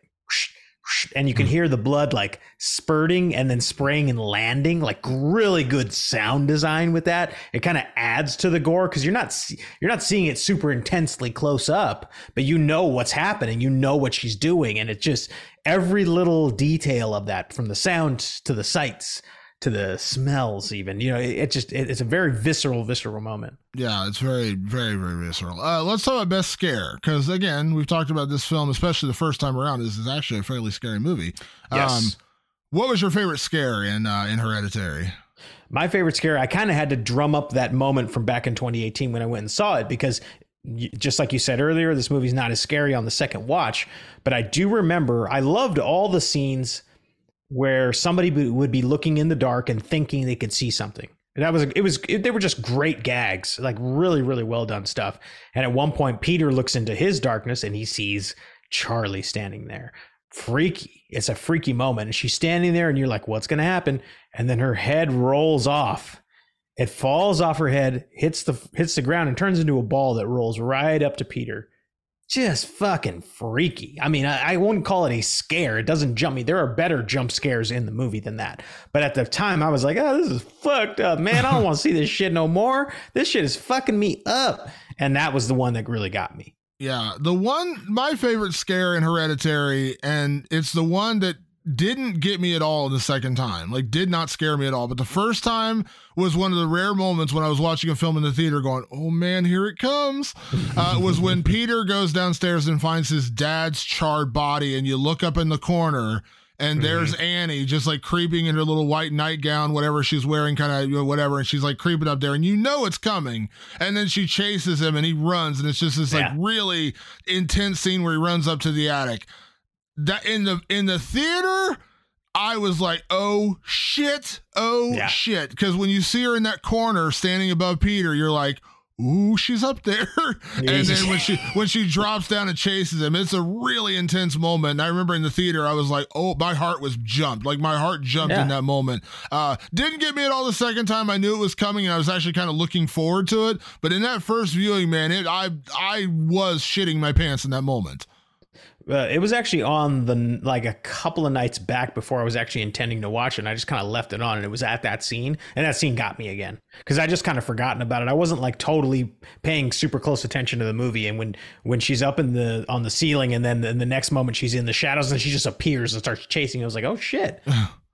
and you can hear the blood like spurting and then spraying and landing, like really good sound design with that. It kind of adds to the gore because you're not seeing it super intensely close up, but you know what's happening, you know what she's doing, and it's just every little detail of that, from the sound to the sights to the smells, even, you know, it's a very visceral moment. Yeah, it's very, very, very visceral. Let's talk about best scare, because again, we've talked about this film, especially the first time around. This is actually a fairly scary movie. Yes. What was your favorite scare in Hereditary? My favorite scare, I kind of had to drum up that moment from back in 2018 when I went and saw it, because just like you said earlier, this movie's not as scary on the second watch. But I do remember I loved all the scenes where somebody would be looking in the dark and thinking they could see something. And they were just great gags, like really, really well done stuff. And at one point, Peter looks into his darkness and he sees Charlie standing there. Freaky. It's a freaky moment. And she's standing there and you're like, what's going to happen? And then her head rolls off. It falls off her head, hits the ground and turns into a ball that rolls right up to Peter. Just fucking freaky. I mean, I wouldn't call it a scare. It doesn't jump me. There are better jump scares in the movie than that. But at the time, I was like, oh, this is fucked up, man. I don't want to see this shit no more. This shit is fucking me up. And that was the one that really got me. Yeah. My favorite scare in Hereditary, and it's the one that didn't get me at all the second time, like did not scare me at all. But the first time was one of the rare moments when I was watching a film in the theater going, oh man, here it comes, was when Peter goes downstairs and finds his dad's charred body. And you look up in the corner and there's Annie just like creeping in her little white nightgown, whatever she's wearing, kind of whatever. And she's like creeping up there and you know, it's coming. And then she chases him and he runs. And it's just this like really intense scene where he runs up to the attic. That in the theater, I was like, oh shit, shit. Because when you see her in that corner standing above Peter, you're like, ooh, she's up there. And then when she drops down and chases him, it's a really intense moment. And I remember in the theater, I was like, oh, my heart was jumped. Like my heart jumped in that moment. Didn't get me at all the second time. I knew it was coming and I was actually kind of looking forward to it. But in that first viewing, man, I was shitting my pants in that moment. It was actually on like a couple of nights back before I was actually intending to watch it. And I just kind of left it on and it was at that scene. And that scene got me again because I just kind of forgotten about it. I wasn't like totally paying super close attention to the movie. And when she's up on the ceiling and then the next moment she's in the shadows and she just appears and starts chasing. I was like, oh shit.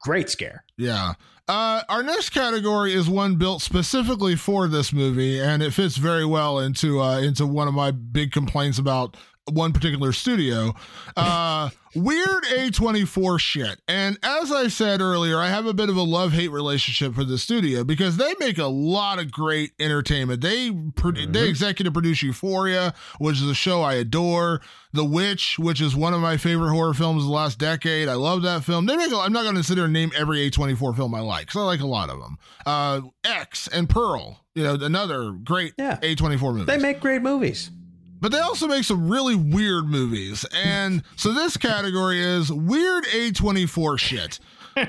Great scare. Yeah. Our next category is one built specifically for this movie. And it fits very well into one of my big complaints about one particular studio, weird A24 shit. And as I said earlier, I have a bit of a love-hate relationship for the studio because they make a lot of great entertainment. They executive produce Euphoria, which is a show I adore. The Witch, which is one of my favorite horror films of the last decade. I love that film. I'm not going to sit there and name every A24 film I like, because I like a lot of them. X and Pearl, you know, another great A24 movie. They make great movies. But they also make some really weird movies. And so this category is weird A24 shit.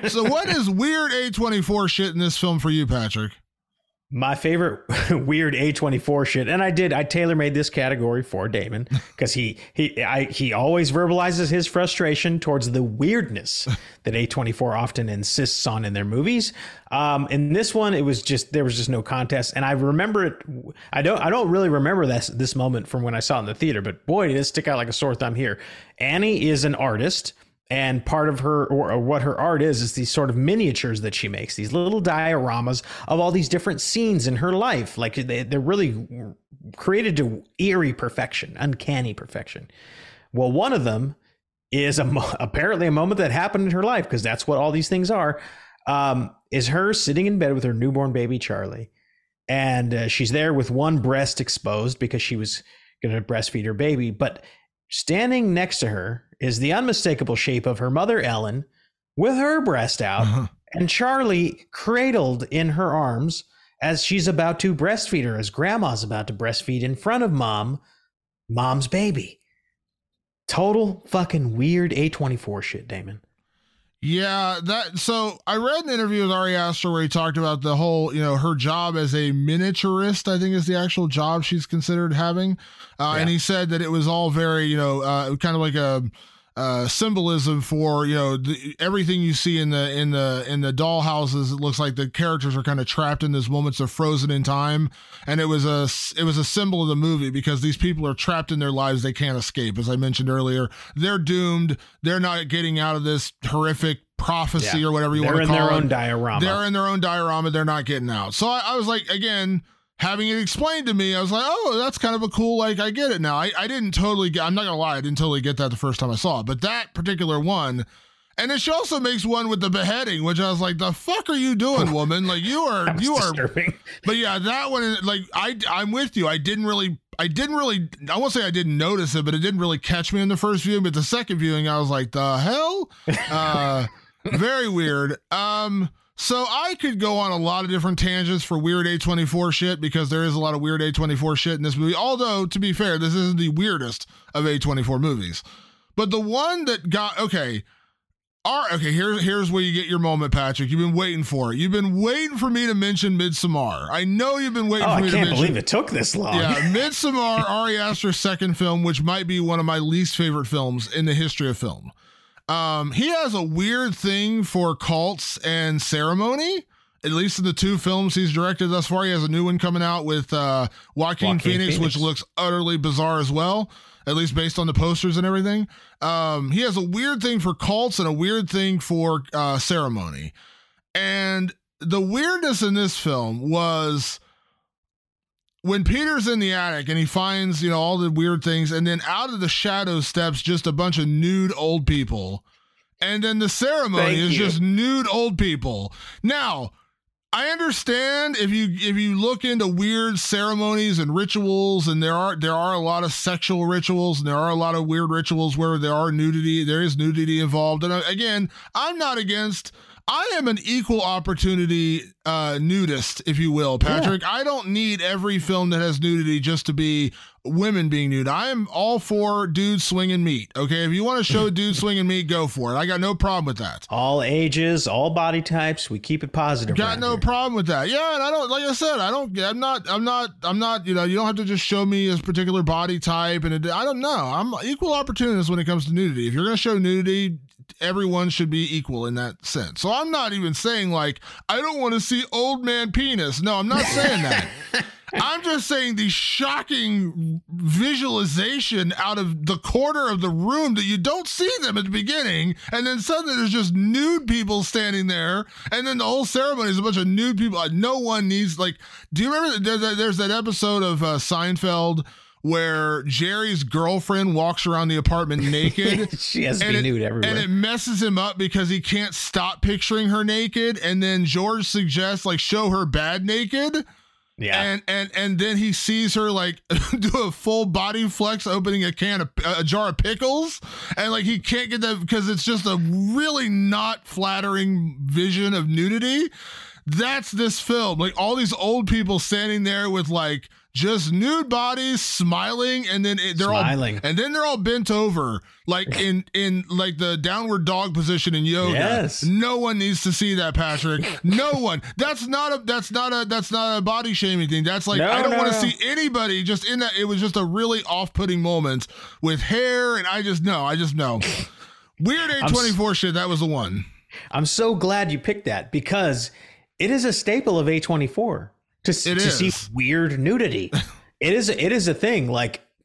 So what is weird A24 shit in this film for you, Patrick? My favorite weird A24 shit. And I tailor-made this category for Damon because he always verbalizes his frustration towards the weirdness that A24 often insists on in their movies. In this one, there was just no contest. And I remember it. I don't really remember this moment from when I saw it in the theater, but boy, it did stick out like a sore thumb here. Annie is an artist And part of her, or what her art is these sort of miniatures that she makes, these little dioramas of all these different scenes in her life. Like they're really created to eerie perfection, uncanny perfection. Well, one of them is apparently a moment that happened in her life, because that's what all these things are, is her sitting in bed with her newborn baby, Charlie. And she's there with one breast exposed because she was going to breastfeed her baby. But standing next to her is the unmistakable shape of her mother, Ellen, with her breast out, and Charlie cradled in her arms as she's about to breastfeed her, as grandma's about to breastfeed in front of mom's baby. Total fucking weird A24 shit, Damon. Yeah, so I read an interview with Ari Aster where he talked about the whole, her job as a miniaturist, I think is the actual job she's considered having. And he said that it was all very, kind of like a symbolism for, everything you see in the dollhouses. It looks like the characters are kind of trapped in these moments of frozen in time. And it was a symbol of the movie, because these people are trapped in their lives. They can't escape. As I mentioned earlier, they're doomed. They're not getting out of this horrific prophecy or whatever you want to call it. They're in their own diorama. They're not getting out. So I was like, again, having it explained to me, I was like, oh, that's kind of a cool, I get it now. I didn't totally get, I'm not gonna lie, I didn't totally get that the first time I saw it, but that particular one. And then she also makes one with the beheading, which I was like, the fuck are you doing, woman? You are disturbing. But yeah, that one is I'm with you. I didn't really, I won't say I didn't notice it, but it didn't really catch me in the first viewing. But the second viewing, I was like, the hell? Very weird. So I could go on a lot of different tangents for weird A24 shit, because there is a lot of weird A24 shit in this movie. Although, to be fair, this isn't the weirdest of A24 movies. But the one that got... here's where you get your moment, Patrick. You've been waiting for it. You've been waiting for me to mention Midsommar. I know you've been waiting for me to mention... I can't believe it took this long. Yeah, Midsommar, Ari Aster's second film, which might be one of my least favorite films in the history of film. He has a weird thing for cults and ceremony, at least in the two films he's directed thus far. He has a new one coming out with Joaquin Phoenix, which looks utterly bizarre as well, at least based on the posters and everything. He has a weird thing for cults and a weird thing for ceremony. And the weirdness in this film was when Peter's in the attic and he finds, all the weird things, and then out of the shadow steps just a bunch of nude old people. And then the ceremony is just nude old people. Now, I understand if you look into weird ceremonies and rituals, and there are a lot of sexual rituals, and there are a lot of weird rituals where there is nudity involved. And again, I'm not against... I am an equal opportunity nudist, if you will, Patrick. Yeah. I don't need every film that has nudity just to be women being nude. I am all for dudes swinging meat, okay? If you want to show dudes swinging meat, go for it. I got no problem with that. All ages, all body types, we keep it positive. Got no problem with that. Yeah, and I don't, like I said, I'm not, you don't have to just show me this particular body type, and I don't know. I'm equal opportunist when it comes to nudity. If you're going to show nudity, everyone should be equal in that sense. So I'm not even saying I don't want to see old man penis. No, I'm not saying that. I'm just saying the shocking visualization out of the corner of the room that you don't see them at the beginning, and then suddenly there's just nude people standing there, and then the whole ceremony is a bunch of nude people. No one needs, do you remember there's that episode of Seinfeld where Jerry's girlfriend walks around the apartment naked? She has to be nude everywhere. And it messes him up because he can't stop picturing her naked. And then George suggests show her bad naked. Yeah. And then he sees her do a full body flex, opening a jar of pickles. And he can't get that because it's just a really not flattering vision of nudity. That's this film. All these old people standing there with just nude bodies smiling, and then they're all bent over in the downward dog position in yoga. Yes. No one needs to see that, Patrick. No one. That's not a body shaming thing. That's I don't want to see anybody just in that. It was just a really off-putting moment with hair, and I just know. Weird A24 shit. That was the one. I'm so glad you picked that, because it is a staple of A24. To see weird nudity. It is a thing.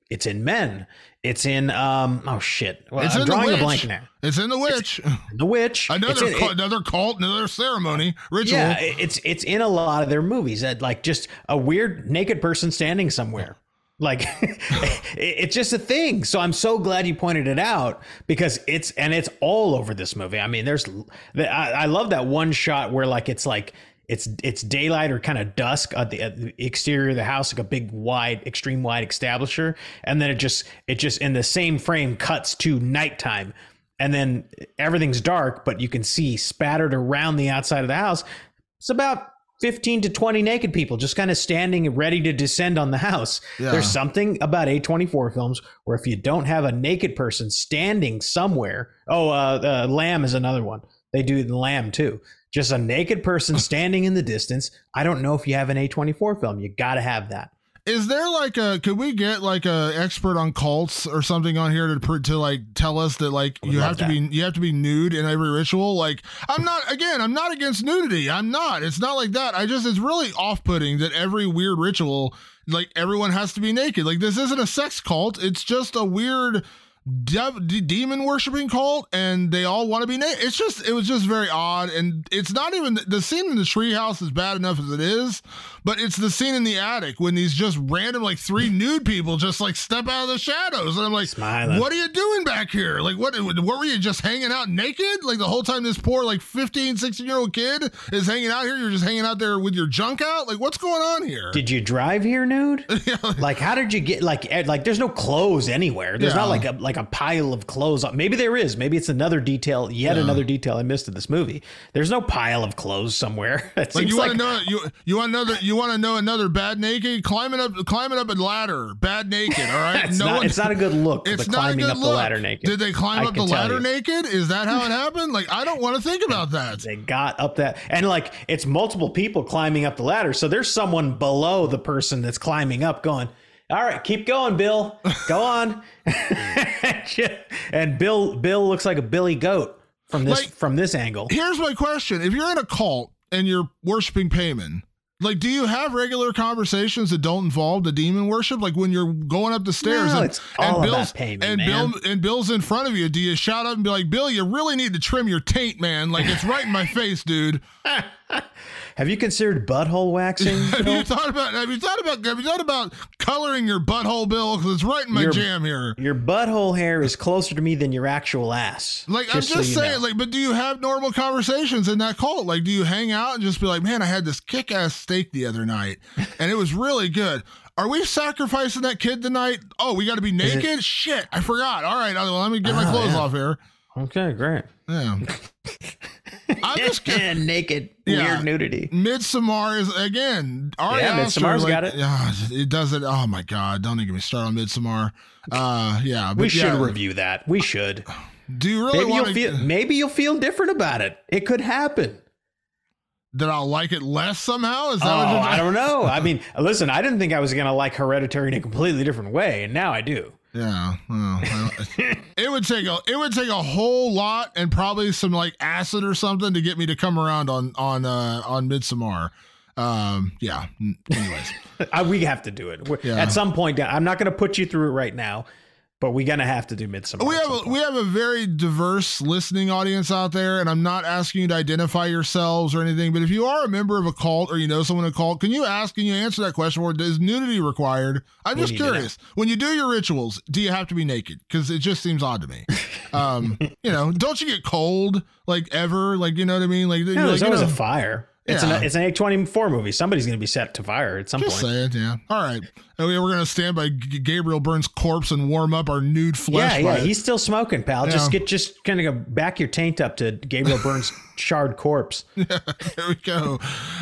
It's in Men. It's in oh shit! Well, it's I'm in drawing the Witch. A blank now. It's in The Witch. The Witch. Another cult, another ceremony, ritual. Yeah, it's in a lot of their movies. That like just a weird naked person standing somewhere. Like it's just a thing. So I'm so glad you pointed it out because it's all over this movie. I mean, I love that one shot where like it's daylight or kind of dusk at the exterior of the house, like a big extreme wide establisher. And then it just in the same frame cuts to nighttime and then everything's dark, but you can see spattered around the outside of the house. It's about 15 to 20 naked people just kind of standing ready to descend on the house. Yeah. There's something about A24 films where if you don't have a naked person standing somewhere, Lamb is another one. They do the Lamb too. Just a naked person standing in the distance. I don't know if you have an A24 film. You got to have that. Is there could we get like a expert on cults or something on here to like tell us that like you have to be nude in every ritual? Like I'm not against nudity. I'm not. It's not like that. It's really off-putting that every weird ritual, like everyone has to be naked. Like this isn't a sex cult. It's just a weird demon worshiping cult and they all want to be naked. It was just very odd, and it's not even the scene in the treehouse is bad enough as it is, but it's the scene in the attic when these just random like three nude people just like step out of the shadows and I'm like smiling. What are you doing back here? Like what were you just hanging out naked? Like the whole time this poor like 15, 16-year-old kid is hanging out here, you're just hanging out there with your junk out? Like what's going on here? Did you drive here nude? Yeah, like how did you get like there's no clothes anywhere. There's not like a pile of clothes. Maybe there is. Maybe it's another detail. Another detail I missed in this movie. There's no pile of clothes somewhere. It seems you want to know another bad naked climbing up a ladder bad naked. All right, it's not a good look. It's not a good look. The ladder naked. Did they climb up the ladder naked? Is that how it happened? Like I don't want to think about that. They got up that, and like it's multiple people climbing up the ladder, so there's someone below the person that's climbing up going, all right, keep going, Bill. Go on. And Bill looks like a Billy Goat from this angle. Here's my question. If you're in a cult and you're worshiping Paimon, like, do you have regular conversations that don't involve the demon worship? Like when you're going up the stairs Bill's in front of you, do you shout up and be like, Bill, you really need to trim your taint, man. Like it's right in my face, dude. Have you considered butthole waxing? Have you thought about coloring your butthole, Bill? Because it's right in my jam here. Your butthole hair is closer to me than your actual ass. Like I'm just saying. Like, but do you have normal conversations in that cult? Like, do you hang out and just be like, man, I had this kick-ass steak the other night, and it was really good. Are we sacrificing that kid tonight? Oh, we got to be naked. Shit, I forgot. All right, let me get my clothes off here. Okay, great. Yeah. I'm just kidding. Naked, weird nudity. Midsommar is again. Ari Aster, Midsommar's got it. It doesn't. Oh my god! Don't even get me started on Midsommar. We should review that. We should. Do you really want to? Maybe you'll feel different about it. It could happen. That I'll like it less somehow? Is that I don't know. I mean, listen, I didn't think I was gonna like Hereditary in a completely different way, and now I do. Yeah, well, it would take a whole lot and probably some like acid or something to get me to come around on Midsommar. Yeah. Anyways, we have to do it at some point. I'm not going to put you through it right now, but we're going to have to do Midsommar. We have a very diverse listening audience out there, and I'm not asking you to identify yourselves or anything, but if you are a member of a cult or you know someone in a cult, can you ask, can you answer that question, or is nudity required? I'm just curious. When you do your rituals, do you have to be naked? Because it just seems odd to me. Don't you get cold, like, ever? Like, you know what I mean? Like, there's always a fire. It's an A24 movie. Somebody's going to be set to fire at some point. Just say it, yeah. All right. We're going to stand by Gabriel Byrne's corpse and warm up our nude flesh. Yeah, he's still smoking, pal. Yeah. Just kind of go back your taint up to Gabriel Byrne's charred corpse. Yeah, there we go.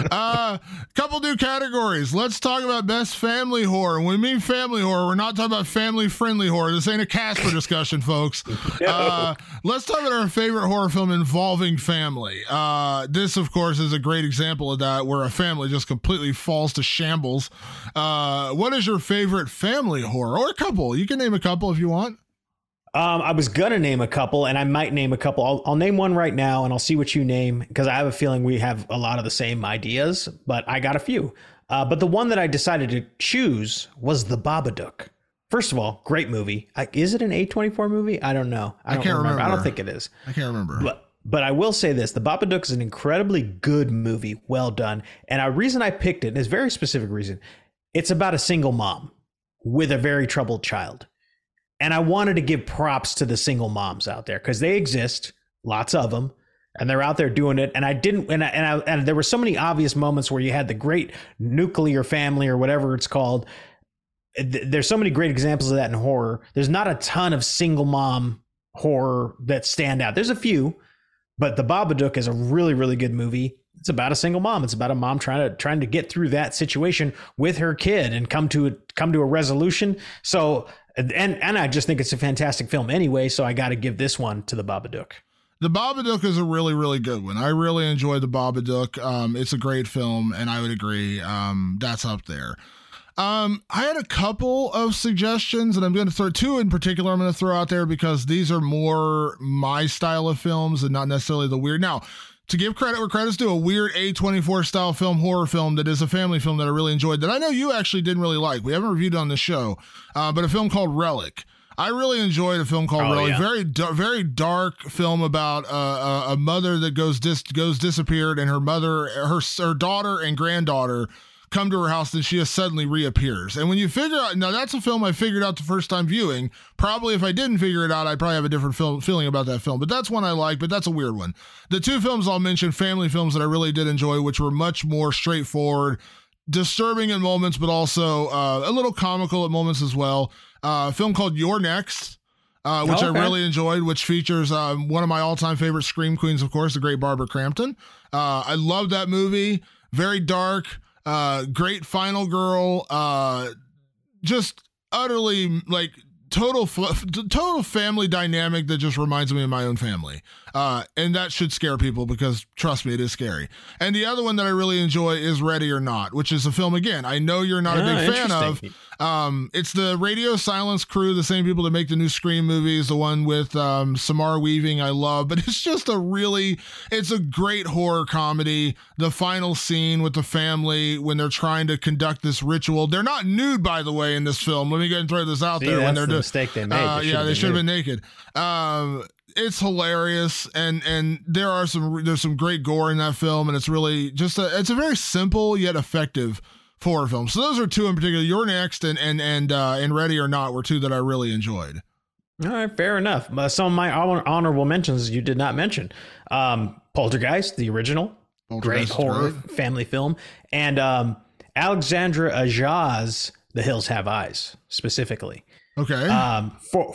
Couple new categories. Let's talk about best family horror. When we mean family horror, we're not talking about family-friendly horror. This ain't a Casper discussion, folks. No. Let's talk about our favorite horror film involving family. This, of course, is a great example of that, where a family just completely falls to shambles. What is your favorite family horror, or a couple? You can name a couple if you want. I was gonna name a couple, and I might name a couple. I'll name one right now, and I'll see what you name, because I have a feeling we have a lot of the same ideas, but I got a few. But the one that I decided to choose was The Babadook. First of all, great movie. Is it an A24 movie? I don't know. I can't remember. I don't think it is. I can't remember. But I will say this. The Babadook is an incredibly good movie. Well done. And a reason I picked it is a very specific reason. It's about a single mom with a very troubled child. And I wanted to give props to the single moms out there because they exist, lots of them, and they're out there doing it. And I didn't, and there were so many obvious moments where you had the great nuclear family or whatever it's called. There's so many great examples of that in horror. There's not a ton of single mom horror that stand out. There's a few, but The Babadook is a really, really good movie. It's about a single mom. It's about a mom trying to get through that situation with her kid and come to a resolution. So, and I just think it's a fantastic film anyway. So I got to give this one to The Babadook. The Babadook is a really, really good one. I really enjoyed The Babadook. It's a great film, and I would agree. That's up there. I had a couple of suggestions, and I'm going to throw two in particular. I'm going to throw out there because these are more my style of films and not necessarily the weird. Now, to give credit where credit's due, a weird A24 style film, horror film that is a family film that I really enjoyed that I know you actually didn't really like. We haven't reviewed it on the show, but a film called Relic. I really enjoyed a film called Relic. Yeah. Very dark film about a mother that goes disappeared, and her mother, her daughter and granddaughter come to her house, and she just suddenly reappears. And when you figure out, now that's a film I figured out the first time viewing. Probably if I didn't figure it out, I'd probably have a different feeling about that film. But that's one I like, but that's a weird one. The two films I'll mention, family films that I really did enjoy, which were much more straightforward, disturbing in moments, but also a little comical at moments as well. A film called You're Next, which I really enjoyed, which features one of my all-time favorite Scream queens, of course, the great Barbara Crampton. I love that movie. Very dark. Great final girl, just utterly like total family dynamic that just reminds me of my own family. And that should scare people because trust me, it is scary. And the other one that I really enjoy is Ready or Not, which is a film, again, I know you're not a big fan of. It's the Radio Silence crew, the same people that make the new Scream movies, the one with Samara Weaving I love, but it's just it's a great horror comedy. The final scene with the family when they're trying to conduct this ritual. They're not nude, by the way, in this film. Let me go ahead and throw this out there. That's when they're the mistake they made. They should have been naked. It's hilarious, and there's some great gore in that film, and it's really just it's a very simple yet effective horror film. So those are two in particular. You're Next and Ready or Not were two that I really enjoyed. All right, fair enough. Some of my honorable mentions you did not mention: Poltergeist, the original, Poltergeist, great horror family film, and Alexandra Aja's The Hills Have Eyes specifically. Okay.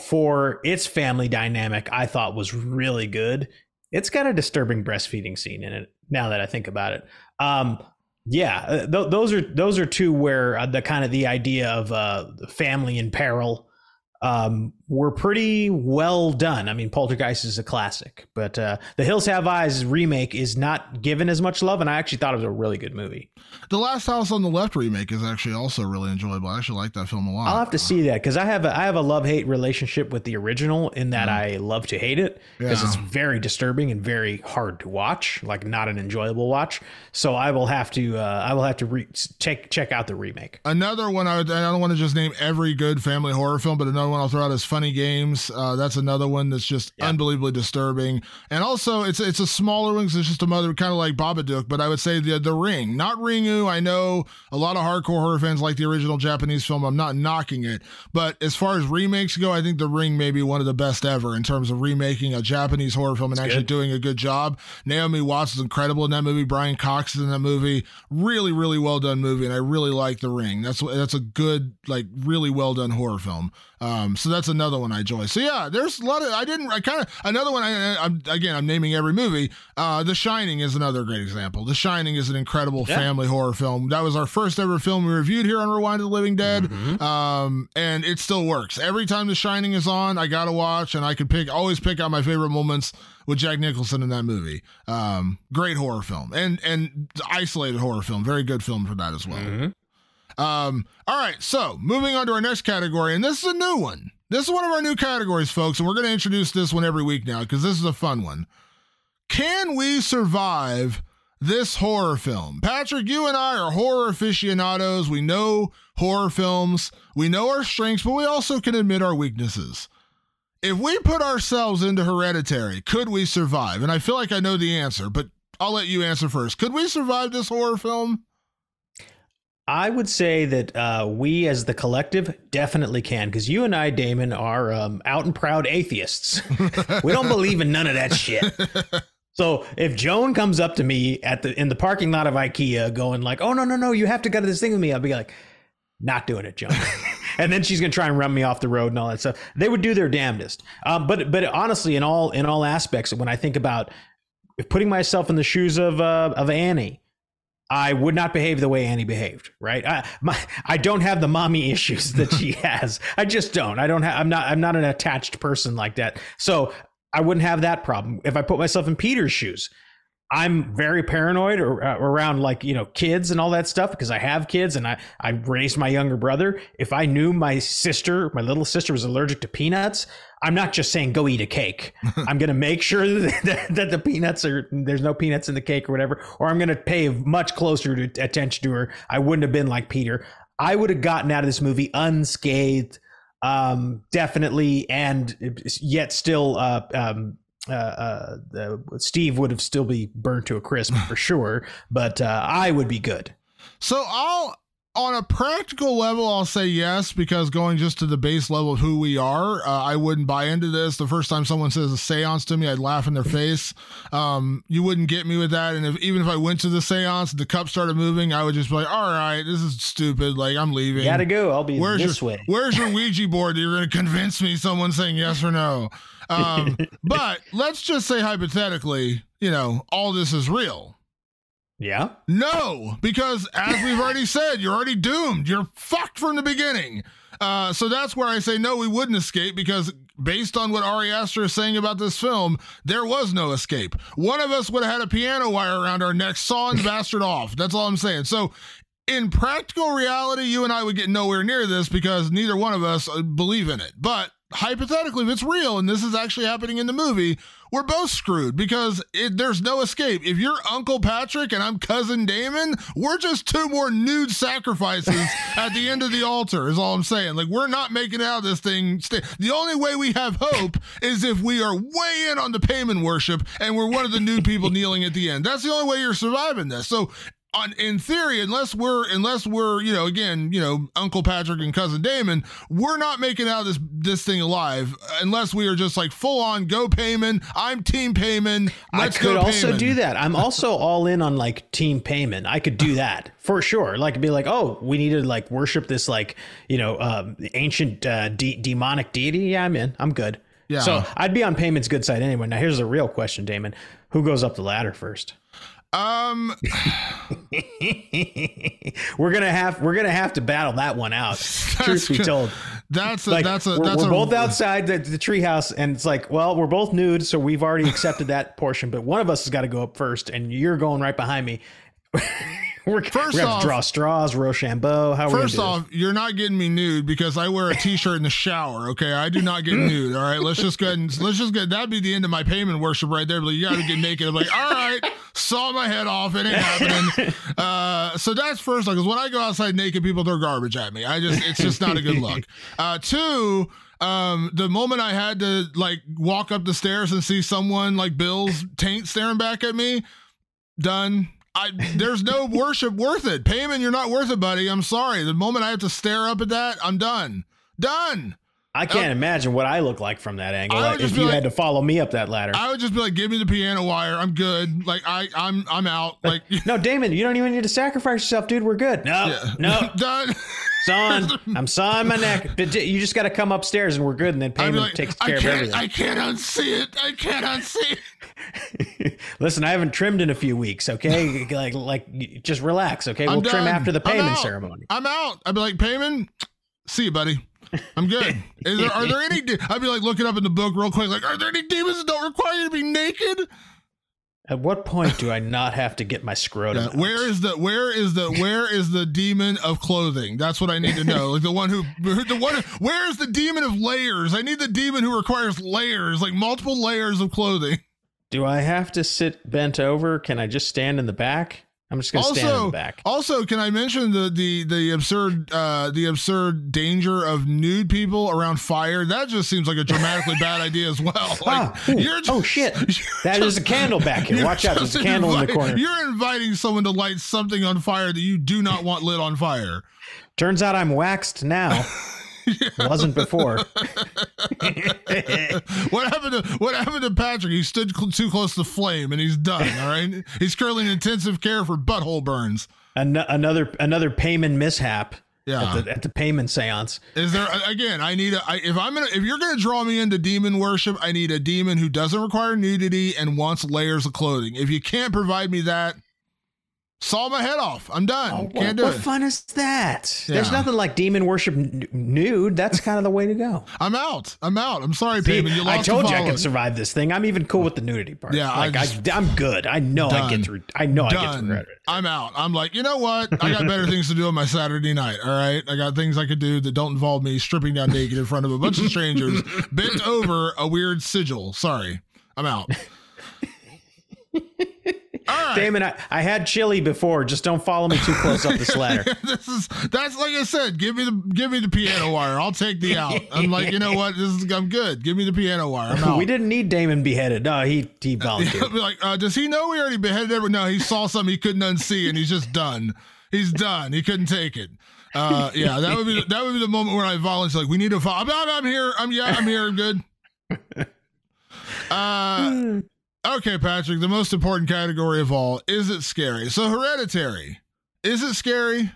For its family dynamic, I thought was really good. It's got a disturbing breastfeeding scene in it, now that I think about it. Those are two where the kind of the idea of family in peril were pretty well done. I mean, Poltergeist is a classic, but The Hills Have Eyes remake is not given as much love, and I actually thought it was a really good movie. The Last House on the Left remake is actually also really enjoyable. I actually like that film a lot. I'll have to see that because I have a love-hate relationship with the original in that I love to hate it because it's very disturbing and very hard to watch, like not an enjoyable watch. So I will have to check out the remake. Another one I don't want to just name every good family horror film, but another one I'll throw out is Funny Games. That's another one that's just unbelievably disturbing, and also it's a smaller one because it's just a mother, kind of like Babadook. But I would say the Ring, not Ringu. I know a lot of hardcore horror fans like the original Japanese film. I'm not knocking it, but as far as remakes go, I think The Ring may be one of the best ever in terms of remaking a Japanese horror film and doing a good job. Naomi Watts is incredible in that movie. Brian Cox is in that movie. Really, really well done movie, and I really like The Ring. That's a good, like, really well done horror film. So that's another one I enjoy. So yeah, there's a lot of, another one, I'm naming every movie. The Shining is another great example. The Shining is an incredible family horror film. That was our first ever film we reviewed here on Rewind to the Living Dead. Mm-hmm. And it still works. Every time The Shining is on, I gotta watch, and I can always pick out my favorite moments with Jack Nicholson in that movie. Great horror film, and isolated horror film. Very good film for that as well. Mm-hmm. All right, so moving on to our next category, and this is a new one. This is one of our new categories, folks, and we're going to introduce this one every week now because this is a fun one. Can we survive this horror film. Patrick, you and I are horror aficionados. We know horror films. We know our strengths, but we also can admit our weaknesses. If we put ourselves into Hereditary, could we survive? And I feel like I know the answer, but I'll let you answer first. Could we survive this horror film? I would say that we as the collective definitely can, because you and I, Damon, are out and proud atheists. We don't believe in none of that shit. So if Joan comes up to me in the parking lot of IKEA going like, oh, no, you have to go to this thing with me, I'll be like, not doing it, Joan. And then she's going to try and run me off the road and all that stuff. They would do their damnedest. But honestly, in all aspects, when I think about putting myself in the shoes of Annie, I would not behave the way Annie behaved, right? I don't have the mommy issues that she has. I just don't. I'm not an attached person like that. So I wouldn't have that problem. If I put myself in Peter's shoes, I'm very paranoid around kids and all that stuff, because I have kids and I raised my younger brother. If I knew my little sister was allergic to peanuts, I'm not just saying go eat a cake. I'm going to make sure that the peanuts there's no peanuts in the cake or whatever, or I'm going to pay much closer attention to her. I wouldn't have been like Peter. I would have gotten out of this movie unscathed, definitely, and yet still, Steve would have still be burnt to a crisp for sure, but I would be good. So on a practical level, I'll say yes, because going just to the base level of who we are, I wouldn't buy into this. The first time someone says a seance to me, I'd laugh in their face. You wouldn't get me with that. And even if I went to the seance, the cup started moving, I would just be like, all right, this is stupid. Like, I'm leaving. Gotta go. I'll be this way. Where's your Ouija board that you're going to convince me someone's saying yes or no? But let's just say hypothetically, all this is real. Yeah. No, because as we've already said, you're already doomed. You're fucked from the beginning. So that's where I say, no, we wouldn't escape, because based on what Ari Aster is saying about this film, there was no escape. One of us would have had a piano wire around our neck, sawing the bastard off. That's all I'm saying. So in practical reality, you and I would get nowhere near this, because neither one of us believe in it. But hypothetically, if it's real and this is actually happening in the movie, we're both screwed, because there's no escape. If you're Uncle Patrick and I'm Cousin Damon, we're just two more nude sacrifices at the end of the altar, is all I'm saying. Like, we're not making out of this thing. The only way we have hope is if we are way in on the Paimon worship and we're one of the nude people kneeling at the end. That's the only way you're surviving this. So in theory, unless we're, Uncle Patrick and Cousin Damon, we're not making out of this thing alive, unless we are just like full on go Paimon. I'm Team Paimon. Let's go Paimon. I could also do that. I'm also all in on like Team Paimon. I could do that for sure. Like, be like, oh, we need to like worship this ancient demonic deity. Yeah, I'm in. I'm good. Yeah. So I'd be on Paimon's good side anyway. Now here's the real question, Damon: who goes up the ladder first? We're gonna have to battle that one out. Truth be told, we're both outside the treehouse, and it's like, well, we're both nude, so we've already accepted that portion. But one of us has got to go up first, and you're going right behind me. We're going to draw straws, Rochambeau. You're not getting me nude, because I wear a t-shirt in the shower. Okay, I do not get nude. All right, let's just go ahead and that'd be the end of my Paimon worship right there. But you got to get naked. I'm like, all right, saw my head off. It ain't happening. So that's first, because when I go outside naked, people throw garbage at me. It's just not a good look. Two. The moment I had to like walk up the stairs and see someone like Bill's taint staring back at me, done. There's no worship worth it. Paimon, you're not worth it, buddy. I'm sorry. The moment I have to stare up at that, I'm done. Done. I can't imagine what I look like from that angle. Like, if you had to follow me up that ladder, I would just be like, "Give me the piano wire. I'm good. Like, I'm out." Like, no, Damon, you don't even need to sacrifice yourself, dude. We're good. No, done. I'm sawing my neck. You just got to come upstairs, and we're good. And then Paimon takes care of everything. I can't unsee it. Listen, I haven't trimmed in a few weeks. Okay, like just relax. Okay, we'll trim after the Paimon ceremony. I'm out. I'd be like, Paimon, see you, buddy. I'm good. Are there any? I'd be like looking up in the book real quick. Like, are there any demons that don't require you to be naked? At what point do I not have to get my scrotum? Yeah, where is the demon of clothing? That's what I need to know. Like where is the demon of layers? I need the demon who requires layers, like multiple layers of clothing. Do I have to sit bent over? Can I just stand in the back? I'm just going to stand in the back. Also, can I mention the absurd danger of nude people around fire? That just seems like a dramatically bad idea as well. Like, there's a candle back here. Watch out, there's a candle in the corner. You're inviting someone to light something on fire that you do not want lit on fire. Turns out I'm waxed now. Yeah. Wasn't before. What happened to Patrick? He stood too close to flame and he's done. All right. He's currently in intensive care for butthole burns. Another Paimon mishap. Yeah. At the Paimon seance. Is there, again, if you're going to draw me into demon worship, I need a demon who doesn't require nudity and wants layers of clothing. If you can't provide me that, saw my head off. I'm done. What fun is that? Yeah. There's nothing like demon worship nude. That's kind of the way to go. I'm out. I'm sorry, Paimon. I told you I can survive this thing. I'm even cool with the nudity part. Yeah, like I'm good. I know done. I get through. I know done. I get through it. I'm out. I'm like, you know what? I got better things to do on my Saturday night. All right, I got things I could do that don't involve me stripping down naked in front of a bunch of strangers, bent over a weird sigil. Sorry, I'm out. All right. Damon, I had chili before. Just don't follow me too close up this ladder. That's like I said. Give me the piano wire. I'll take the out. I'm like, you know what? I'm good. Give me the piano wire. I'm out. We didn't need Damon beheaded. No, he volunteered. Does he know we already beheaded everyone? No, he saw something he couldn't unsee, and he's just done. He's done. He couldn't take it. Yeah, that would be the moment where I volunteer. Like, we need to. I'm here. I'm here. I'm good. Okay, Patrick, the most important category of all, is it scary? So Hereditary, is it scary?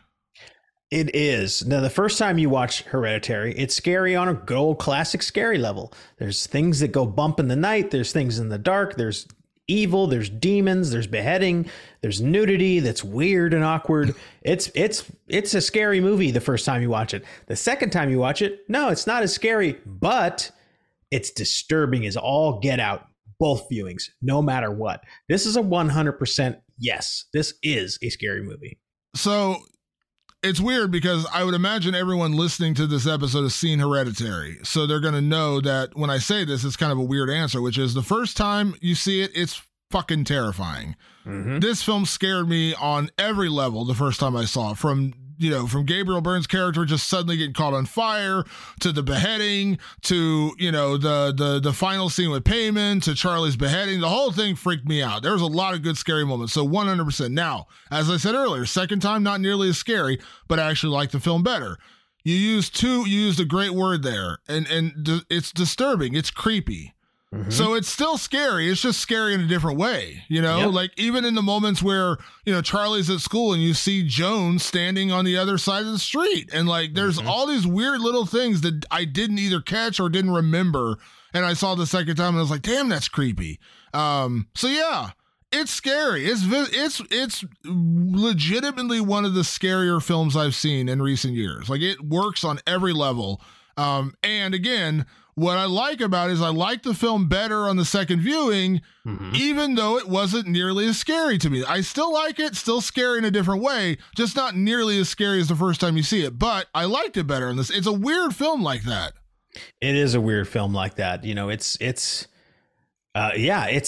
It is. Now, the first time you watch Hereditary, it's scary on a good old classic scary level. There's things that go bump in the night. There's things in the dark. There's evil. There's demons. There's beheading. There's nudity that's weird and awkward. It's a scary movie the first time you watch it. The second time you watch it, no, it's not as scary, but it's disturbing as all get out. Both viewings, no matter what. This is a 100% yes. This is a scary movie. So it's weird because I would imagine everyone listening to this episode has seen Hereditary. So they're going to know that when I say this, it's kind of a weird answer, which is the first time you see it, it's fucking terrifying. Mm-hmm. This film scared me on every level the first time I saw it, from Gabriel Byrne's character just suddenly getting caught on fire, to the beheading, to, the final scene with Paimon, to Charlie's beheading. The whole thing freaked me out. There was a lot of good scary moments. So 100%. Now, as I said earlier, second time, not nearly as scary, but I actually like the film better. You used a great word there, and it's disturbing. It's creepy. Mm-hmm. So it's still scary. It's just scary in a different way. Yep. Like even in the moments where, Charlie's at school and you see Joan standing on the other side of the street. And like, there's all these weird little things that I didn't either catch or didn't remember. And I saw the second time and I was like, damn, that's creepy. So yeah, it's scary. It's legitimately one of the scarier films I've seen in recent years. Like it works on every level. And again, what I like about it is I like the film better on the second viewing, even though it wasn't nearly as scary to me. I still like it, still scary in a different way, just not nearly as scary as the first time you see it. But I liked it better in this. It's a weird film like that. It is a weird film like that. It's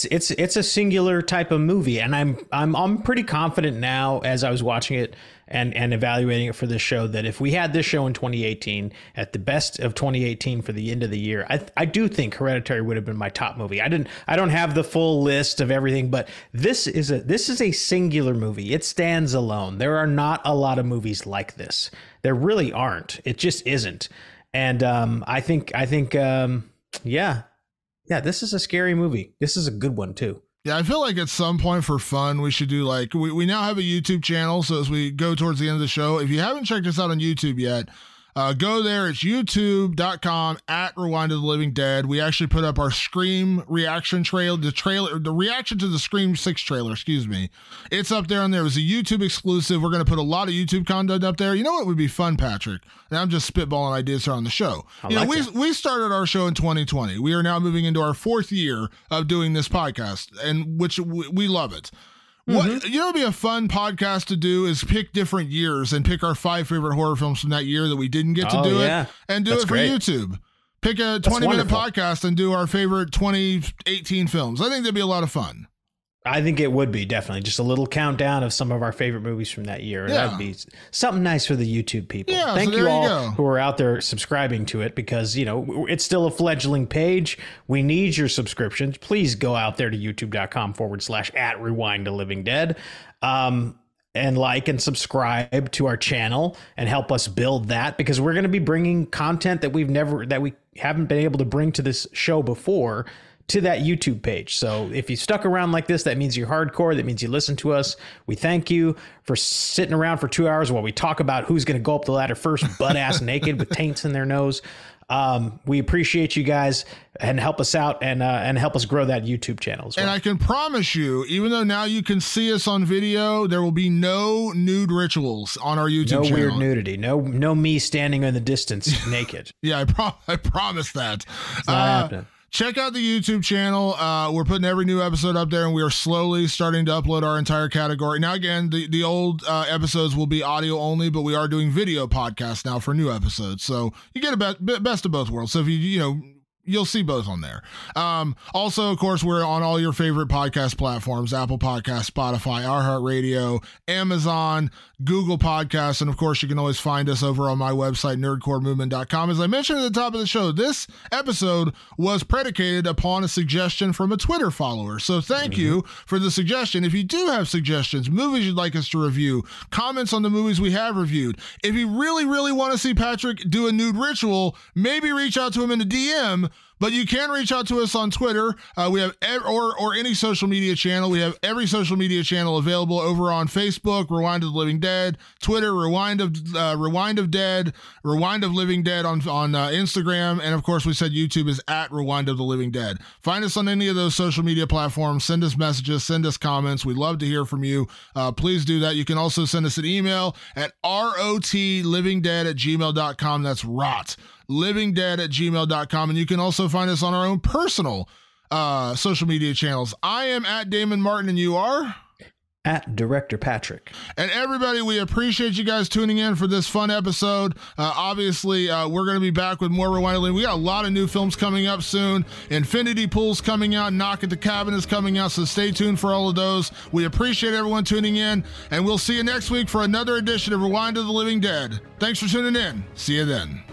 a singular type of movie, and I'm pretty confident now as I was watching it and evaluating it for this show that if we had this show in 2018 at the best of 2018 for the end of the year, I do think Hereditary would have been my top movie. I don't have the full list of everything, but this is a singular movie. It stands alone. There are not a lot of movies like this. There really aren't. It just isn't. And I think. Yeah, this is a scary movie. This is a good one, too. Yeah, I feel like at some point for fun, we should do like we now have a YouTube channel. So as we go towards the end of the show, if you haven't checked us out on YouTube yet, go there. It's youtube.com/Rewind of the Living Dead. We actually put up our Scream reaction trailer, the reaction to the Scream 6 trailer. Excuse me. It's up there on there. It was a YouTube exclusive. We're going to put a lot of YouTube content up there. You know what would be fun, Patrick? And I'm just spitballing ideas here on the show. We started our show in 2020. We are now moving into our fourth year of doing this podcast, and which we love it. What, it'd be a fun podcast to do is pick different years and pick our 5 favorite horror films from that year that we didn't get to do it and do it for YouTube. Pick a 20-minute podcast and do our favorite 2018 films. I think that'd be a lot of fun. I think it would be, definitely. Just a little countdown of some of our favorite movies from that year. Yeah. That would be something nice for the YouTube people. Yeah, thank you all who are out there subscribing to it, because, you know, it's still a fledgling page. We need your subscriptions. Please go out there to youtube.com/@rewindtolivingdead. And like and subscribe to our channel and help us build that, because we're going to be bringing content that we haven't been able to bring to this show before to that YouTube page. So if you stuck around like this, that means you're hardcore. That means you listen to us. We thank you for sitting around for 2 hours while we talk about who's going to go up the ladder first, butt ass naked with taints in their nose. We appreciate you guys, and help us out and help us grow that YouTube channel as well. And I can promise you, even though now you can see us on video, there will be no nude rituals on our YouTube channel. No weird nudity. No me standing in the distance naked. Yeah, I promise that. It's not happening. Check out the YouTube channel. We're putting every new episode up there, and we are slowly starting to upload our entire category. Now, again, the old episodes will be audio only, but we are doing video podcasts now for new episodes. So you get a best of both worlds. So if you'll see both on there. Also, of course, we're on all your favorite podcast platforms: Apple Podcasts, Spotify, iHeartRadio, Amazon, Google Podcasts. And of course, you can always find us over on my website, nerdcoremovement.com. As I mentioned at the top of the show, this episode was predicated upon a suggestion from a Twitter follower. So thank you for the suggestion. If you do have suggestions, movies you'd like us to review, comments on the movies we have reviewed, if you really, really want to see Patrick do a nude ritual, maybe reach out to him in a DM. But you can reach out to us on Twitter. We have or any social media channel. We have every social media channel available over on Facebook, Rewind of the Living Dead, Twitter, Rewind of Dead, Rewind of Living Dead on Instagram, and of course we said YouTube is at Rewind of the Living Dead. Find us on any of those social media platforms. Send us messages. Send us comments. We'd love to hear from you. Please do that. You can also send us an email at rotlivingdead@gmail.com. That's rot. livingdead@gmail.com. And you can also find us on our own personal social media channels. I am at Damon Martin, and you are at Director Patrick. And everybody, we appreciate you guys tuning in for this fun episode. Obviously, we're going to be back with more Rewind. We got a lot of new films coming up soon. Infinity Pool's coming out. Knock at the Cabin is coming out. So stay tuned for all of those. We appreciate everyone tuning in, and we'll see you next week for another edition of Rewind of the Living Dead. Thanks for tuning in. See you then.